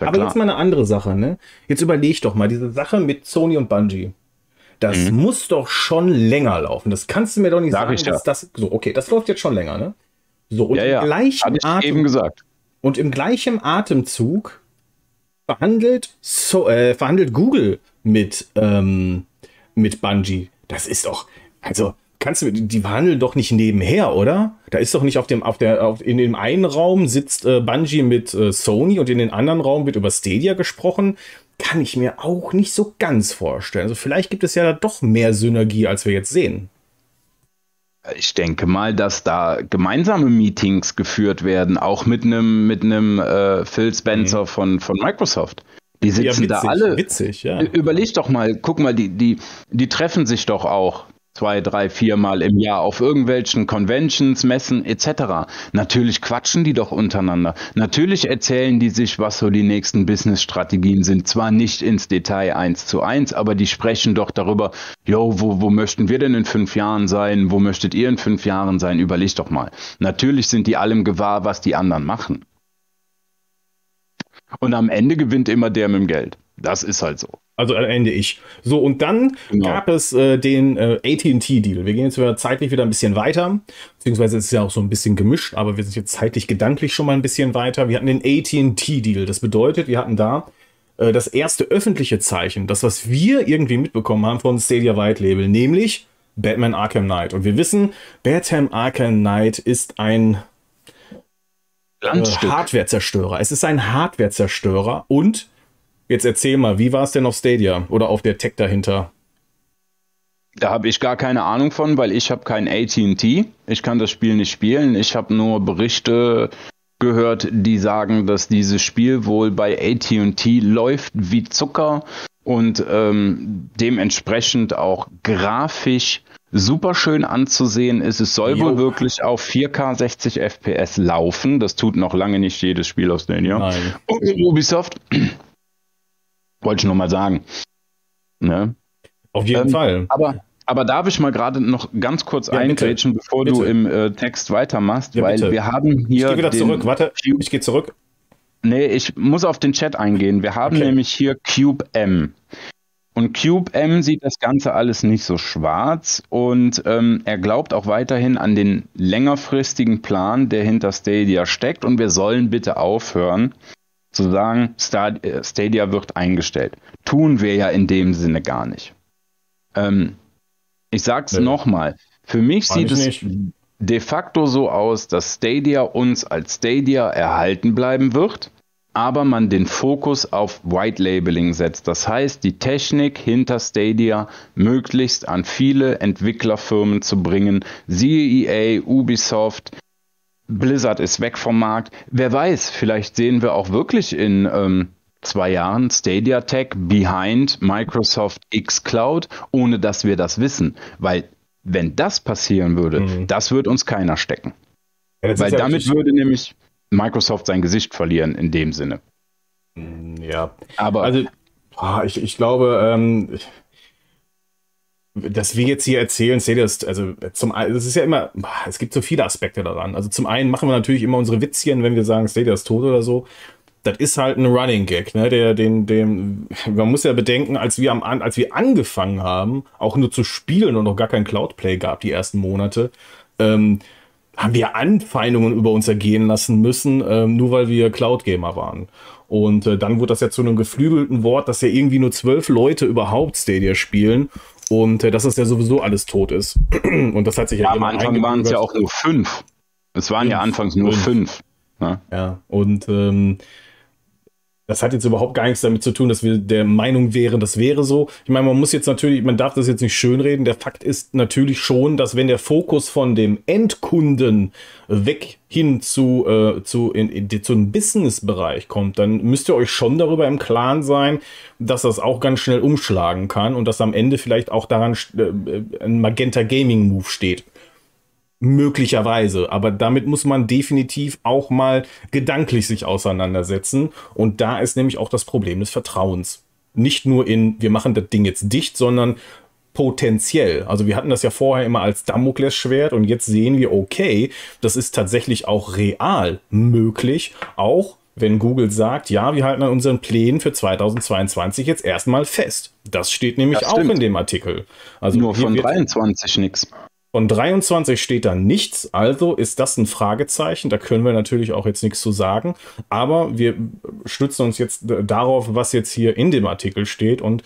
Ja, aber klar. Jetzt mal eine andere Sache, ne? Jetzt überleg doch mal, diese Sache mit Sony und Bungie, das muss doch schon länger laufen. Das kannst du mir doch nicht sagen, dass das so, okay, das läuft jetzt schon länger, ne? So, und ja, im gleichen Atemzug verhandelt Google mit Bungie. Das ist doch, also die verhandeln doch nicht nebenher, oder? Da ist doch nicht in dem einen Raum sitzt Bungie mit Sony und in den anderen Raum wird über Stadia gesprochen. Kann ich mir auch nicht so ganz vorstellen. Also vielleicht gibt es ja da doch mehr Synergie, als wir jetzt sehen. Ich denke mal, dass da gemeinsame Meetings geführt werden, auch mit einem Phil Spencer von Microsoft. Die sitzen ja, witzig, da alle. Witzig, ja. Überleg doch mal, guck mal, die treffen sich doch auch 2, 3, 4 Mal im Jahr auf irgendwelchen Conventions, Messen etc. Natürlich quatschen die doch untereinander. Natürlich erzählen die sich, was so die nächsten Business-Strategien sind. Zwar nicht ins Detail 1:1, aber die sprechen doch darüber, jo, wo möchten wir denn in 5 Jahren sein? Wo möchtet ihr in 5 Jahren sein? Überleg doch mal. Natürlich sind die allem gewahr, was die anderen machen. Und am Ende gewinnt immer der mit dem Geld. Das ist halt so. Also am Ende ich. So, und dann gab es den AT&T-Deal. Wir gehen jetzt zeitlich wieder ein bisschen weiter. Beziehungsweise es ist ja auch so ein bisschen gemischt, aber wir sind jetzt zeitlich gedanklich schon mal ein bisschen weiter. Wir hatten den AT&T-Deal. Das bedeutet, wir hatten da das erste öffentliche Zeichen. Das, was wir irgendwie mitbekommen haben von Stadia White Label, nämlich Batman Arkham Knight. Und wir wissen, Batman Arkham Knight ist ein Hardware-Zerstörer. Es ist ein Hardware-Zerstörer und jetzt erzähl mal, wie war es denn auf Stadia oder auf der Tech dahinter? Da habe ich gar keine Ahnung von, weil ich habe kein AT&T. Ich kann das Spiel nicht spielen. Ich habe nur Berichte gehört, die sagen, dass dieses Spiel wohl bei AT&T läuft wie Zucker und dementsprechend auch grafisch super schön anzusehen ist. Es soll wohl wirklich auf 4K 60 FPS laufen. Das tut noch lange nicht jedes Spiel auf Stadia. Nein. Und Ubisoft... Wollte ich nur mal sagen. Ne? Auf jeden Fall. Aber darf ich mal gerade noch ganz kurz eingrätschen, bevor du im Text weitermachst? Ja, weil wir haben hier. Ich gehe wieder zurück. Warte, ich gehe zurück. Nee, ich muss auf den Chat eingehen. Wir haben nämlich hier Cube M. Und Cube M sieht das Ganze alles nicht so schwarz. Und er glaubt auch weiterhin an den längerfristigen Plan, der hinter Stadia steckt. Und wir sollen bitte aufhören zu sagen, Stadia wird eingestellt. Tun wir ja in dem Sinne gar nicht. Ich sag's nochmal. Für mich sieht es de facto so aus, dass Stadia uns als Stadia erhalten bleiben wird, aber man den Fokus auf White Labeling setzt. Das heißt, die Technik hinter Stadia möglichst an viele Entwicklerfirmen zu bringen. Siehe EA, Ubisoft, Blizzard ist weg vom Markt. Wer weiß, vielleicht sehen wir auch wirklich in 2 Jahren Stadia Tech behind Microsoft xCloud, ohne dass wir das wissen. Weil wenn das passieren würde, das wird uns keiner stecken. Ja, weil damit würde nämlich Microsoft sein Gesicht verlieren in dem Sinne. Ja, aber also ich glaube... dass wir jetzt hier erzählen, also zum einen, es ist ja immer, es gibt so viele Aspekte daran. Also zum einen machen wir natürlich immer unsere Witzchen, wenn wir sagen, Stadia ist tot oder so. Das ist halt ein Running Gag, ne? Man muss ja bedenken, als wir angefangen haben, auch nur zu spielen und noch gar kein Cloudplay gab die ersten Monate, haben wir Anfeindungen über uns ergehen lassen müssen, nur weil wir Cloud-Gamer waren. Und dann wurde das ja zu einem geflügelten Wort, dass ja irgendwie nur 12 Leute überhaupt Stadia spielen. Und dass das ja sowieso alles tot ist. Und das hat sich ja immer am Anfang waren es ja auch nur 5. Es waren ja anfangs nur 5. Ne? Ja, und das hat jetzt überhaupt gar nichts damit zu tun, dass wir der Meinung wären, das wäre so. Ich meine, man muss jetzt natürlich, man darf das jetzt nicht schönreden. Der Fakt ist natürlich schon, dass wenn der Fokus von dem Endkunden weg hin zu einem Business-Bereich kommt, dann müsst ihr euch schon darüber im Klaren sein, dass das auch ganz schnell umschlagen kann und dass am Ende vielleicht auch daran ein Magenta Gaming Move steht. Möglicherweise, aber damit muss man definitiv auch mal gedanklich sich auseinandersetzen und da ist nämlich auch das Problem des Vertrauens. Nicht nur wir machen das Ding jetzt dicht, sondern potenziell. Also wir hatten das ja vorher immer als Damoklesschwert und jetzt sehen wir, okay, das ist tatsächlich auch real möglich, auch wenn Google sagt, ja, wir halten an unseren Plänen für 2022 jetzt erstmal fest. Das steht nämlich auch in dem Artikel. Also nur von 23 nichts. Von 23 steht da nichts, also ist das ein Fragezeichen. Da können wir natürlich auch jetzt nichts zu sagen, aber wir stützen uns jetzt darauf, was jetzt hier in dem Artikel steht und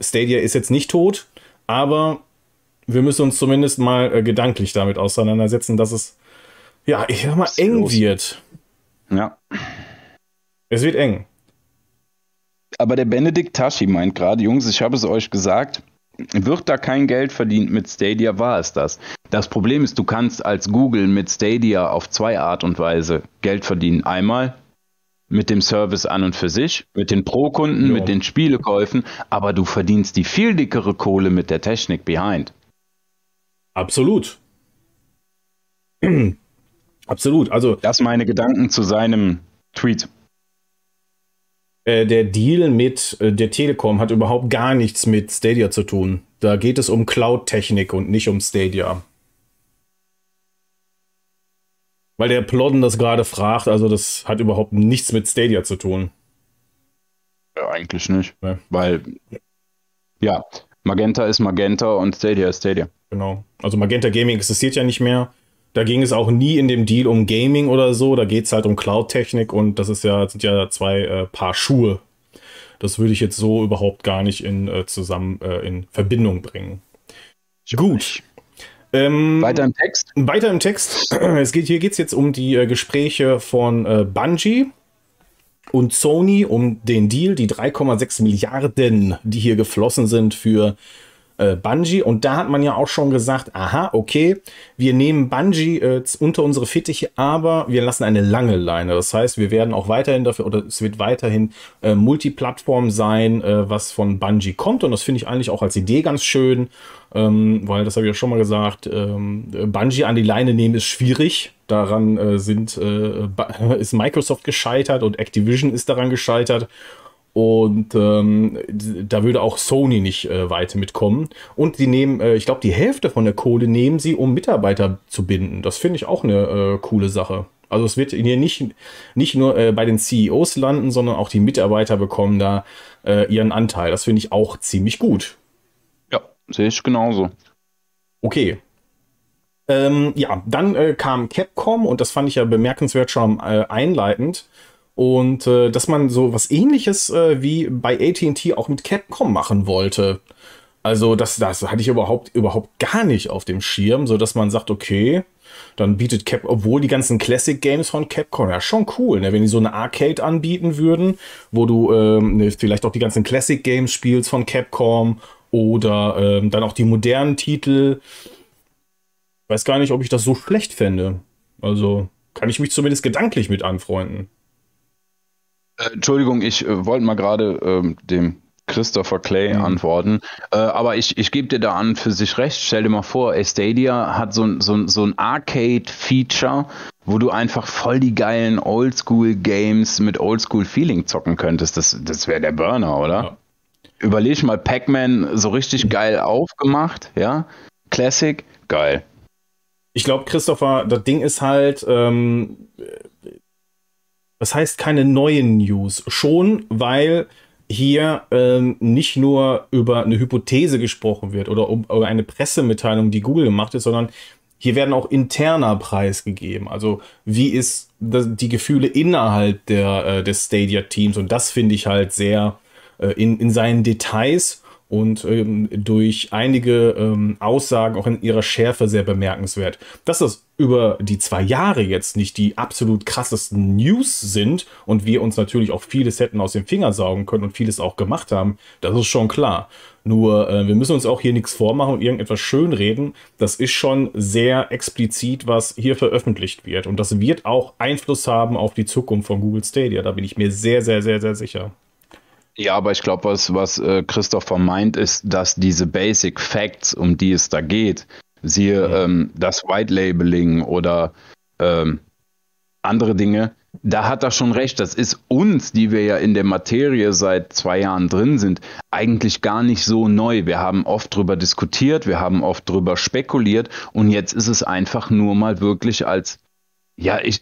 Stadia ist jetzt nicht tot, aber wir müssen uns zumindest mal gedanklich damit auseinandersetzen, dass es, ja, ich sag mal, eng wird. Ja. Es wird eng. Aber der Benedikt Taschi meint gerade, Jungs, ich habe es euch gesagt, Wird da kein Geld verdient mit Stadia, war es das. Das Problem ist, du kannst als Google mit Stadia auf zwei Art und Weise Geld verdienen. Einmal mit dem Service an und für sich, mit den Pro-Kunden, mit den Spielekäufen, aber du verdienst die viel dickere Kohle mit der Technik behind. Absolut. Absolut. Also, das meine Gedanken zu seinem Tweet. Der Deal mit der Telekom hat überhaupt gar nichts mit Stadia zu tun. Da geht es um Cloud-Technik und nicht um Stadia. Weil der Plodden das gerade fragt, also das hat überhaupt nichts mit Stadia zu tun. Ja, eigentlich nicht. Ja. Weil, ja, Magenta ist Magenta und Stadia ist Stadia. Genau. Also Magenta Gaming existiert ja nicht mehr. Da ging es auch nie in dem Deal um Gaming oder so. Da geht es halt um Cloud-Technik und das ist ja, sind ja zwei Paar Schuhe. Das würde ich jetzt so überhaupt gar nicht in Verbindung bringen. Gut. Weiter im Text. Weiter im Text. Hier geht es jetzt um die Gespräche von Bungie und Sony, um den Deal, die 3,6 Milliarden, die hier geflossen sind für Bungie. Und da hat man ja auch schon gesagt, aha, okay, wir nehmen Bungie unter unsere Fittiche, aber wir lassen eine lange Leine. Das heißt, wir werden auch weiterhin dafür, oder es wird weiterhin Multiplattform sein, was von Bungie kommt. Und das finde ich eigentlich auch als Idee ganz schön, weil, das habe ich ja schon mal gesagt, Bungie an die Leine nehmen ist schwierig. Daran ist Microsoft gescheitert und Activision ist daran gescheitert. Und da würde auch Sony nicht weit mitkommen. Und die nehmen, ich glaube, die Hälfte von der Kohle nehmen sie, um Mitarbeiter zu binden. Das finde ich auch eine coole Sache. Also es wird hier nicht nur bei den CEOs landen, sondern auch die Mitarbeiter bekommen da ihren Anteil. Das finde ich auch ziemlich gut. Ja, sehe ich genauso. Okay. Ja, dann kam Capcom und das fand ich ja bemerkenswert schon einleitend. Und dass man so was Ähnliches wie bei AT&T auch mit Capcom machen wollte. Also das hatte ich überhaupt gar nicht auf dem Schirm, sodass man sagt, okay, dann bietet Capcom, obwohl die ganzen Classic-Games von Capcom, ja schon cool, ne? Wenn die so eine Arcade anbieten würden, wo du vielleicht auch die ganzen Classic-Games spielst von Capcom oder dann auch die modernen Titel. Ich weiß gar nicht, ob ich das so schlecht fände. Also kann ich mich zumindest gedanklich mit anfreunden. Entschuldigung, ich wollte mal gerade dem Christopher Clay antworten, aber ich gebe dir da an für sich recht. Stell dir mal vor, Stadia hat so ein Arcade-Feature, wo du einfach voll die geilen Oldschool-Games mit Oldschool-Feeling zocken könntest. Das wäre der Burner, oder? Ja. Überleg mal, Pac-Man so richtig geil aufgemacht, ja? Classic, geil. Ich glaube, Christopher, das Ding ist halt... Das heißt, keine neuen News. Schon, weil hier nicht nur über eine Hypothese gesprochen wird oder über eine Pressemitteilung, die Google gemacht ist, sondern hier werden auch interner preisgegeben. Also wie ist die Gefühle innerhalb des Stadia-Teams? Und das finde ich halt sehr in seinen Details und durch einige Aussagen auch in ihrer Schärfe sehr bemerkenswert. Dass das über die 2 Jahre jetzt nicht die absolut krassesten News sind und wir uns natürlich auch vieles hätten aus den Fingern saugen können und vieles auch gemacht haben, das ist schon klar. Nur wir müssen uns auch hier nichts vormachen und irgendetwas schönreden. Das ist schon sehr explizit, was hier veröffentlicht wird. Und das wird auch Einfluss haben auf die Zukunft von Google Stadia. Da bin ich mir sehr, sehr, sehr, sehr sicher. Ja, aber ich glaube, was Christopher meint, ist, dass diese Basic Facts, um die es da geht, siehe das White Labeling oder andere Dinge, da hat er schon recht. Das ist uns, die wir ja in der Materie seit 2 Jahren drin sind, eigentlich gar nicht so neu. Wir haben oft drüber diskutiert, wir haben oft drüber spekuliert und jetzt ist es einfach nur mal wirklich als, ja, ich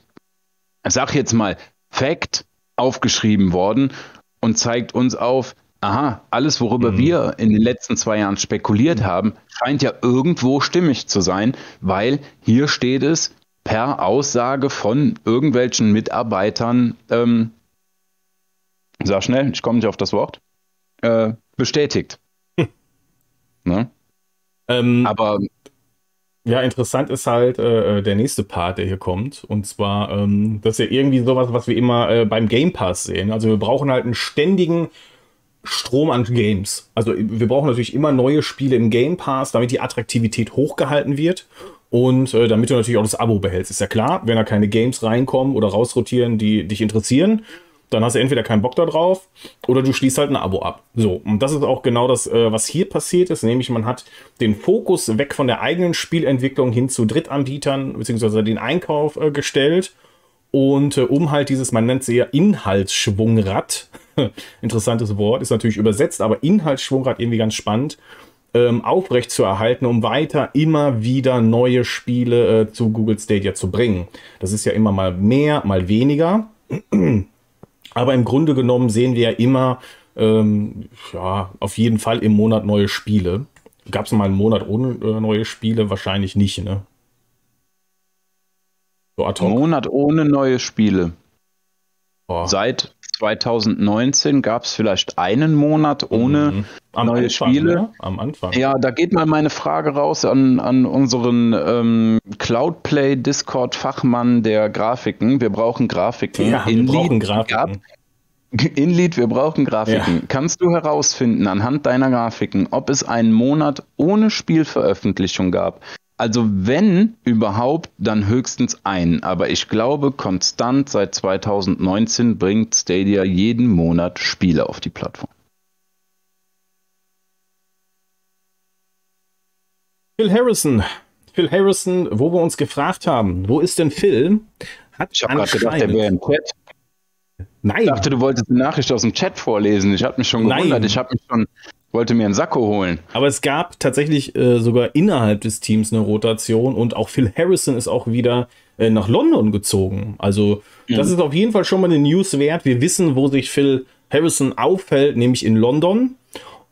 sag jetzt mal, Fact aufgeschrieben worden. Und zeigt uns auf, aha, alles, worüber wir in den letzten 2 Jahren spekuliert haben, scheint ja irgendwo stimmig zu sein, weil hier steht es per Aussage von irgendwelchen Mitarbeitern, sag schnell, ich komme nicht auf das Wort, bestätigt. Ne? Aber ja, interessant ist halt der nächste Part, der hier kommt. Und zwar, das ist ja irgendwie sowas, was wir immer beim Game Pass sehen. Also wir brauchen halt einen ständigen Strom an Games. Also wir brauchen natürlich immer neue Spiele im Game Pass, damit die Attraktivität hochgehalten wird und damit du natürlich auch das Abo behältst. Ist ja klar, wenn da keine Games reinkommen oder rausrotieren, die dich interessieren, dann hast du entweder keinen Bock da drauf oder du schließt halt ein Abo ab. So, und das ist auch genau das, was hier passiert ist, nämlich man hat den Fokus weg von der eigenen Spielentwicklung hin zu Drittanbietern bzw. den Einkauf gestellt und um halt dieses, man nennt es eher Inhaltsschwungrad, interessantes Wort, ist natürlich übersetzt, aber Inhaltsschwungrad irgendwie ganz spannend, aufrecht zu erhalten, um weiter immer wieder neue Spiele zu Google Stadia zu bringen. Das ist ja immer mal mehr, mal weniger. Aber im Grunde genommen sehen wir ja immer, ja, auf jeden Fall im Monat neue Spiele. Gab es mal einen Monat ohne neue Spiele? Wahrscheinlich nicht, ne? So, ad hoc. Monat ohne neue Spiele. Oh. Seit 2019 gab es vielleicht einen Monat ohne neue Spiele. Ne? Am Anfang. Ja, da geht mal meine Frage raus an unseren Cloudplay Discord Fachmann der Grafiken. Wir brauchen Grafiken. Ja, wir brauchen Grafiken. Inlead, wir brauchen Grafiken. Ja. Kannst du herausfinden anhand deiner Grafiken, ob es einen Monat ohne Spielveröffentlichung gab? Also wenn überhaupt, dann höchstens einen. Aber ich glaube, konstant seit 2019 bringt Stadia jeden Monat Spiele auf die Plattform. Phil Harrison, wo wir uns gefragt haben, wo ist denn Phil? Ich habe gerade gedacht, der wäre im Chat. Nein. Ich dachte, du wolltest eine Nachricht aus dem Chat vorlesen. Ich habe mich schon gewundert. Nein. Ich wollte mir einen Sakko holen. Aber es gab tatsächlich sogar innerhalb des Teams eine Rotation und auch Phil Harrison ist auch wieder nach London gezogen. Also das ist auf jeden Fall schon mal eine News wert. Wir wissen, wo sich Phil Harrison aufhält, nämlich in London.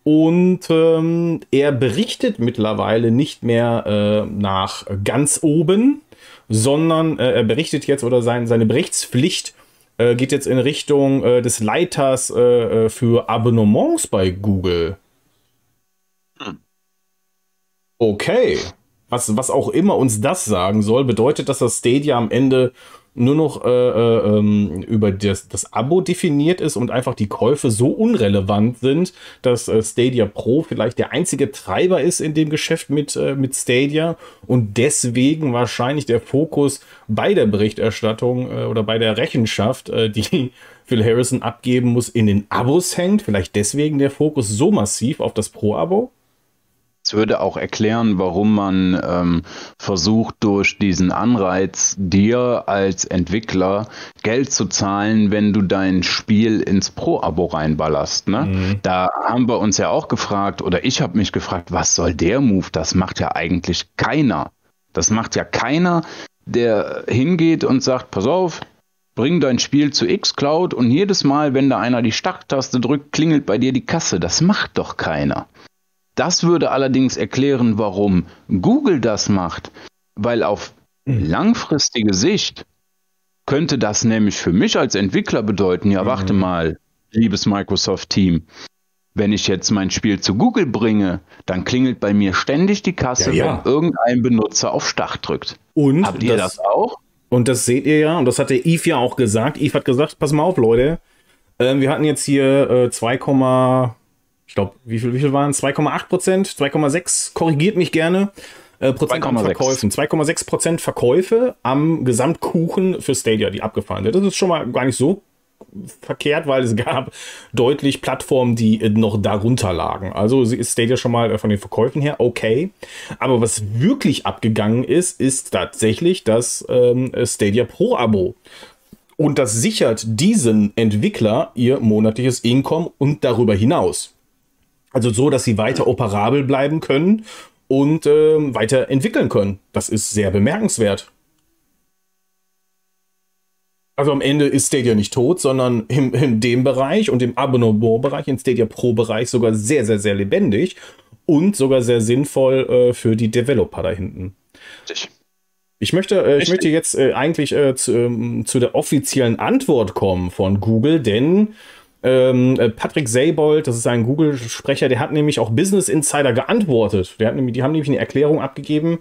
Und er berichtet mittlerweile nicht mehr nach ganz oben, sondern er berichtet jetzt oder seine Berichtspflicht geht jetzt in Richtung des Leiters für Abonnements bei Google. Okay, was auch immer uns das sagen soll, bedeutet, dass das Stadia am Ende nur noch über das Abo definiert ist und einfach die Käufe so unrelevant sind, dass Stadia Pro vielleicht der einzige Treiber ist in dem Geschäft mit Stadia und deswegen wahrscheinlich der Fokus bei der Berichterstattung oder bei der Rechenschaft, die Phil Harrison abgeben muss, in den Abos hängt. Vielleicht deswegen der Fokus so massiv auf das Pro-Abo? Es würde auch erklären, warum man versucht, durch diesen Anreiz dir als Entwickler Geld zu zahlen, wenn du dein Spiel ins Pro-Abo reinballerst. Ne? Mhm. Da haben wir uns ja auch gefragt, oder ich habe mich gefragt, was soll der Move? Das macht ja eigentlich keiner. Das macht ja keiner, der hingeht und sagt, pass auf, bring dein Spiel zu xCloud und jedes Mal, wenn da einer die Starttaste drückt, klingelt bei dir die Kasse. Das macht doch keiner. Das würde allerdings erklären, warum Google das macht, weil auf langfristige Sicht könnte das nämlich für mich als Entwickler bedeuten, ja, warte mal, liebes Microsoft-Team, wenn ich jetzt mein Spiel zu Google bringe, dann klingelt bei mir ständig die Kasse, wenn irgendein Benutzer auf Start drückt. Und habt ihr das auch? Und das seht ihr ja, und das hat der Eve ja auch gesagt. Eve hat gesagt, pass mal auf, Leute, wir hatten jetzt hier 2,8%, 2,6%, korrigiert mich gerne, Prozent an Verkäufen. 2,6% Verkäufe am Gesamtkuchen für Stadia, die abgefallen sind. Das ist schon mal gar nicht so verkehrt, weil es gab deutlich Plattformen, die noch darunter lagen. Also ist Stadia schon mal von den Verkäufen her okay. Aber was wirklich abgegangen ist, ist tatsächlich das Stadia Pro-Abo. Und das sichert diesen Entwickler ihr monatliches Einkommen und darüber hinaus. Also so, dass sie weiter operabel bleiben können und weiter entwickeln können. Das ist sehr bemerkenswert. Also am Ende ist Stadia nicht tot, sondern in dem Bereich und im Abonnement-Bereich, im Stadia Pro-Bereich sogar sehr, sehr, sehr lebendig und sogar sehr sinnvoll für die Developer da hinten. Ich möchte jetzt eigentlich zu der offiziellen Antwort kommen von Google, denn Patrick Seibold, das ist ein Google-Sprecher, der hat nämlich auch Business Insider geantwortet. Die haben nämlich eine Erklärung abgegeben.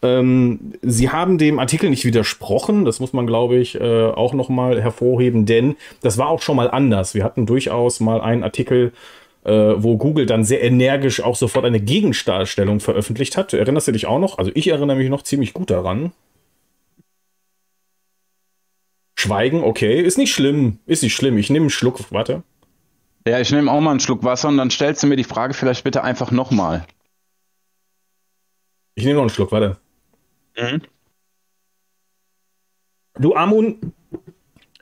Sie haben dem Artikel nicht widersprochen. Das muss man, glaube ich, auch nochmal hervorheben, denn das war auch schon mal anders. Wir hatten durchaus mal einen Artikel wo Google dann sehr energisch auch sofort eine Gegendarstellung veröffentlicht hat. Erinnerst du dich auch noch? Also ich erinnere mich noch ziemlich gut daran. Schweigen, okay, ist nicht schlimm. Ist nicht schlimm, ich nehme einen Schluck, warte. Ja, ich nehme auch mal einen Schluck Wasser und dann stellst du mir die Frage vielleicht bitte einfach nochmal. Ich nehme noch einen Schluck, warte. Mhm. Du, Amun,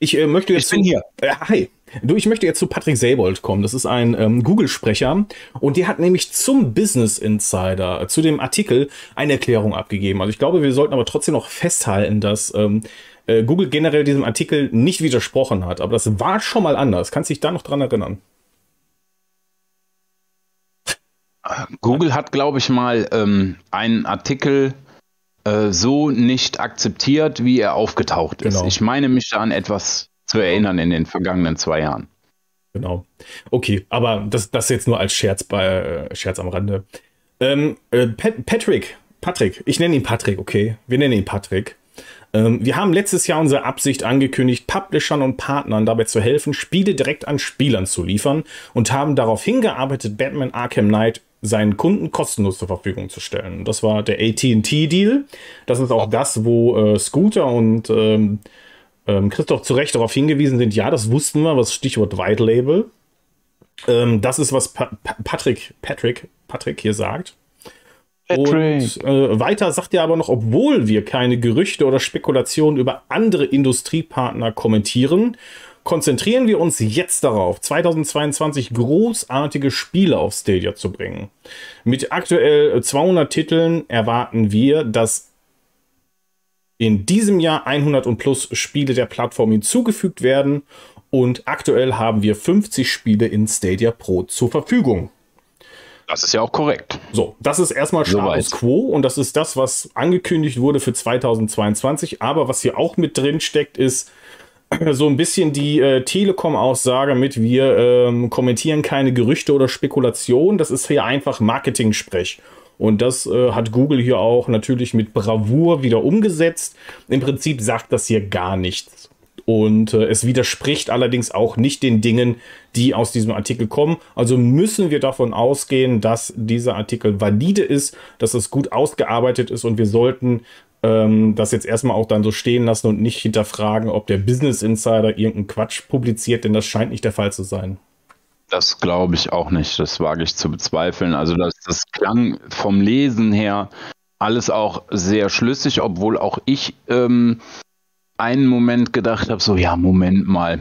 ich möchte jetzt... Ich bin hier. Hi. Du, ich möchte jetzt zu Patrick Seibold kommen. Das ist ein Google-Sprecher und der hat nämlich zum Business Insider, zu dem Artikel, eine Erklärung abgegeben. Also ich glaube, wir sollten aber trotzdem noch festhalten, dass Google generell diesem Artikel nicht widersprochen hat. Aber das war schon mal anders. Kannst du dich da noch dran erinnern? Google hat, glaube ich, mal einen Artikel so nicht akzeptiert, wie er aufgetaucht ist. Genau. Ich meine mich da an etwas zu erinnern in den vergangenen 2 Jahren. Genau. Okay, aber das jetzt nur als Scherz am Rande. Patrick, ich nenne ihn Patrick, okay? Wir nennen ihn Patrick. Wir haben letztes Jahr unsere Absicht angekündigt, Publishern und Partnern dabei zu helfen, Spiele direkt an Spielern zu liefern und haben darauf hingearbeitet, Batman Arkham Knight seinen Kunden kostenlos zur Verfügung zu stellen. Das war der AT&T-Deal. Das ist auch das, wo Scooter und Christoph zu Recht darauf hingewiesen sind, ja, das wussten wir, was Stichwort White Label. Das ist, was Patrick hier sagt. Patrick. Und weiter sagt er aber noch, obwohl wir keine Gerüchte oder Spekulationen über andere Industriepartner kommentieren, konzentrieren wir uns jetzt darauf, 2022 großartige Spiele auf Stadia zu bringen. Mit aktuell 200 Titeln erwarten wir, dass in diesem Jahr 100 und plus Spiele der Plattform hinzugefügt werden und aktuell haben wir 50 Spiele in Stadia Pro zur Verfügung. Das ist ja auch korrekt. So, das ist erstmal Status Quo und das ist das, was angekündigt wurde für 2022, aber was hier auch mit drin steckt, ist so ein bisschen die Telekom-Aussage mit, wir kommentieren keine Gerüchte oder Spekulationen, das ist hier einfach Marketing-Sprech. Und das hat Google hier auch natürlich mit Bravour wieder umgesetzt. Im Prinzip sagt das hier gar nichts. Und es widerspricht allerdings auch nicht den Dingen, die aus diesem Artikel kommen. Also müssen wir davon ausgehen, dass dieser Artikel valide ist, dass es gut ausgearbeitet ist. Und wir sollten das jetzt erstmal auch dann so stehen lassen und nicht hinterfragen, ob der Business Insider irgendeinen Quatsch publiziert. Denn das scheint nicht der Fall zu sein. Das glaube ich auch nicht, das wage ich zu bezweifeln. Also das klang vom Lesen her alles auch sehr schlüssig, obwohl auch ich einen Moment gedacht habe, so ja, Moment mal,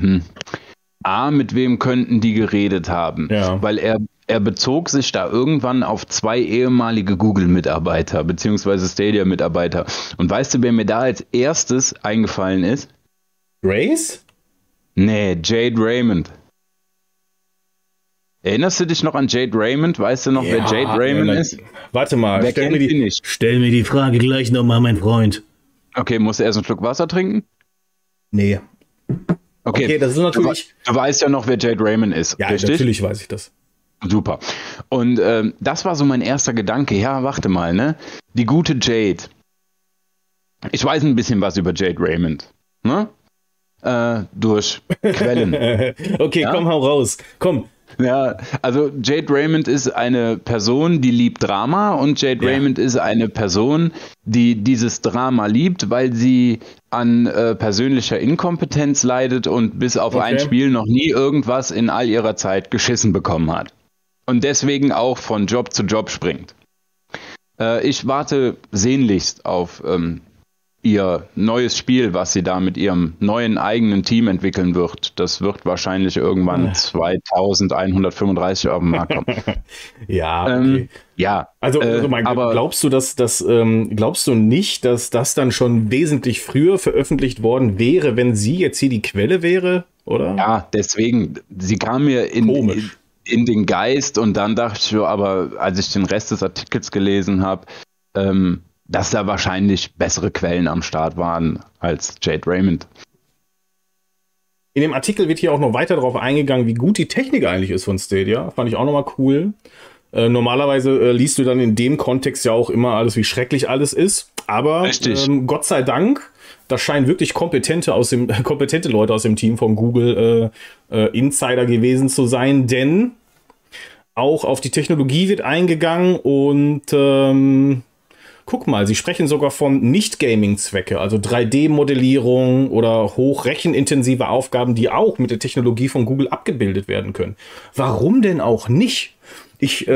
mit wem könnten die geredet haben? Ja. Weil er bezog sich da irgendwann auf 2 ehemalige Google-Mitarbeiter, beziehungsweise Stadia-Mitarbeiter. Und weißt du, wer mir da als erstes eingefallen ist? Grace? Nee, Jade Raymond. Erinnerst du dich noch an Jade Raymond? Weißt du noch, ja, wer Jade Raymond ist? Warte mal, stell mir die Frage gleich nochmal, mein Freund. Okay, musst du erst einen Schluck Wasser trinken? Nee. Okay, das ist natürlich... Du weißt ja noch, wer Jade Raymond ist, ja, richtig? Natürlich weiß ich das. Super. Und das war so mein erster Gedanke. Ja, warte mal, ne? Die gute Jade. Ich weiß ein bisschen was über Jade Raymond, ne? Durch Quellen. Okay, ja? Komm, hau raus. Komm. Ja, also Jade Raymond ist eine Person, die liebt Drama und Jade Raymond ist eine Person, die dieses Drama liebt, weil sie an persönlicher Inkompetenz leidet und bis auf ein Spiel noch nie irgendwas in all ihrer Zeit geschissen bekommen hat. Und deswegen auch von Job zu Job springt. Ich warte sehnlichst auf ihr neues Spiel, was sie da mit ihrem neuen eigenen Team entwickeln wird. Das wird wahrscheinlich irgendwann 2135 auf den Markt kommen. Ja, okay. Ja. Also aber glaubst du, glaubst du nicht, dass das dann schon wesentlich früher veröffentlicht worden wäre, wenn sie jetzt hier die Quelle wäre, oder? Ja, deswegen, sie kam mir in den Geist und dann dachte ich, aber als ich den Rest des Artikels gelesen habe, dass da wahrscheinlich bessere Quellen am Start waren als Jade Raymond. In dem Artikel wird hier auch noch weiter darauf eingegangen, wie gut die Technik eigentlich ist von Stadia. Fand ich auch nochmal cool. Normalerweise liest du dann in dem Kontext ja auch immer alles, wie schrecklich alles ist. Aber Gott sei Dank, da scheinen wirklich kompetente Leute aus dem Team von Google Insider gewesen zu sein, denn Auch auf die Technologie wird eingegangen und guck mal, sie sprechen sogar von Nicht-Gaming-Zwecke, also 3D-Modellierung oder hochrechenintensive Aufgaben, die auch mit der Technologie von Google abgebildet werden können. Warum denn auch nicht? Ich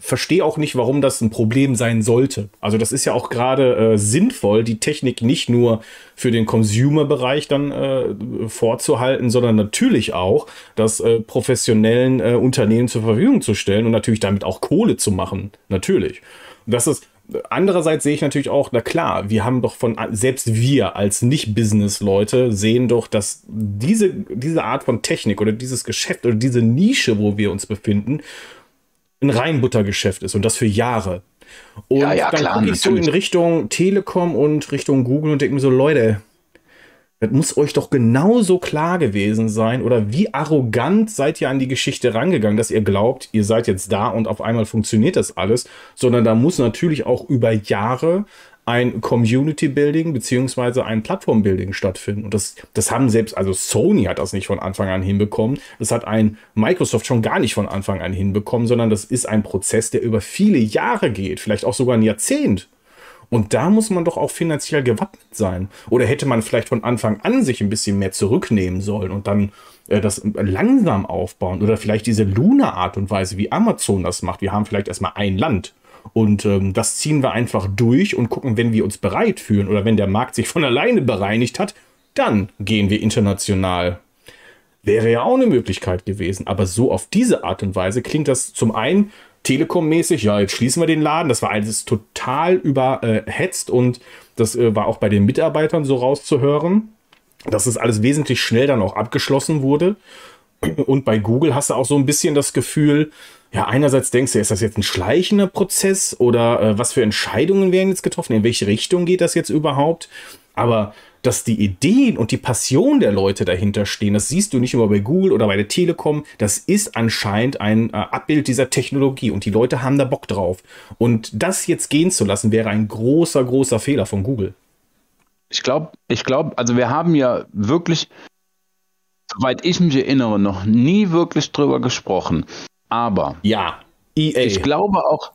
verstehe auch nicht, warum das ein Problem sein sollte. Also das ist ja auch gerade sinnvoll, die Technik nicht nur für den Consumer-Bereich dann vorzuhalten, sondern natürlich auch, das professionellen Unternehmen zur Verfügung zu stellen und natürlich damit auch Kohle zu machen. Natürlich. Das ist... Andererseits sehe ich natürlich auch, na klar, wir haben doch von, selbst wir als Nicht-Business-Leute sehen doch, dass diese Art von Technik oder dieses Geschäft oder diese Nische, wo wir uns befinden, ein Reinbuttergeschäft ist und das für Jahre. Und ja, ja, dann gucke ich so in Richtung Telekom und Richtung Google und denke mir so, Leute, das muss euch doch genauso klar gewesen sein oder wie arrogant seid ihr an die Geschichte rangegangen, dass ihr glaubt, ihr seid jetzt da und auf einmal funktioniert das alles, sondern da muss natürlich auch über Jahre ein Community-Building beziehungsweise ein Plattform-Building stattfinden und das haben selbst, also Sony hat das nicht von Anfang an hinbekommen, das hat ein Microsoft schon gar nicht von Anfang an hinbekommen, sondern das ist ein Prozess, der über viele Jahre geht, vielleicht auch sogar ein Jahrzehnt. Und da muss man doch auch finanziell gewappnet sein. Oder hätte man vielleicht von Anfang an sich ein bisschen mehr zurücknehmen sollen und dann das langsam aufbauen? Oder vielleicht diese Luna-Art und Weise, wie Amazon das macht. Wir haben vielleicht erstmal ein Land und das ziehen wir einfach durch und gucken, wenn wir uns bereit fühlen oder wenn der Markt sich von alleine bereinigt hat, dann gehen wir international. Wäre ja auch eine Möglichkeit gewesen. Aber so auf diese Art und Weise klingt das zum einen... Telekom-mäßig, ja, jetzt schließen wir den Laden. Das war alles total überhetzt und das war auch bei den Mitarbeitern so rauszuhören, dass es alles wesentlich schnell dann auch abgeschlossen wurde. Und bei Google hast du auch so ein bisschen das Gefühl, ja, einerseits denkst du, ist das jetzt ein schleichender Prozess oder was für Entscheidungen werden jetzt getroffen? In welche Richtung geht das jetzt überhaupt? Aber dass die Ideen und die Passion der Leute dahinter stehen, das siehst du nicht immer bei Google oder bei der Telekom. Das ist anscheinend ein Abbild dieser Technologie und die Leute haben da Bock drauf. Und das jetzt gehen zu lassen, wäre ein großer, großer Fehler von Google. Ich glaube, also wir haben ja wirklich, soweit ich mich erinnere, noch nie wirklich drüber gesprochen. Aber ja, EA. Ich glaube auch,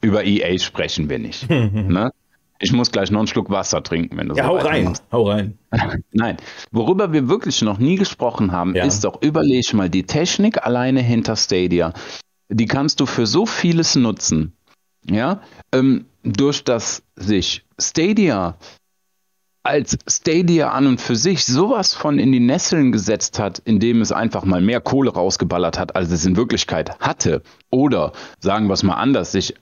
über EA sprechen wir nicht. Ne? Ich muss gleich noch einen Schluck Wasser trinken, wenn du ja, so hau rein. Nein, worüber wir wirklich noch nie gesprochen haben, ja, ist doch, überleg mal, die Technik alleine hinter Stadia, die kannst du für so vieles nutzen, ja, durch das sich Stadia als Stadia an und für sich sowas von in die Nesseln gesetzt hat, indem es einfach mal mehr Kohle rausgeballert hat, als es in Wirklichkeit hatte, oder, sagen wir es mal anders, sich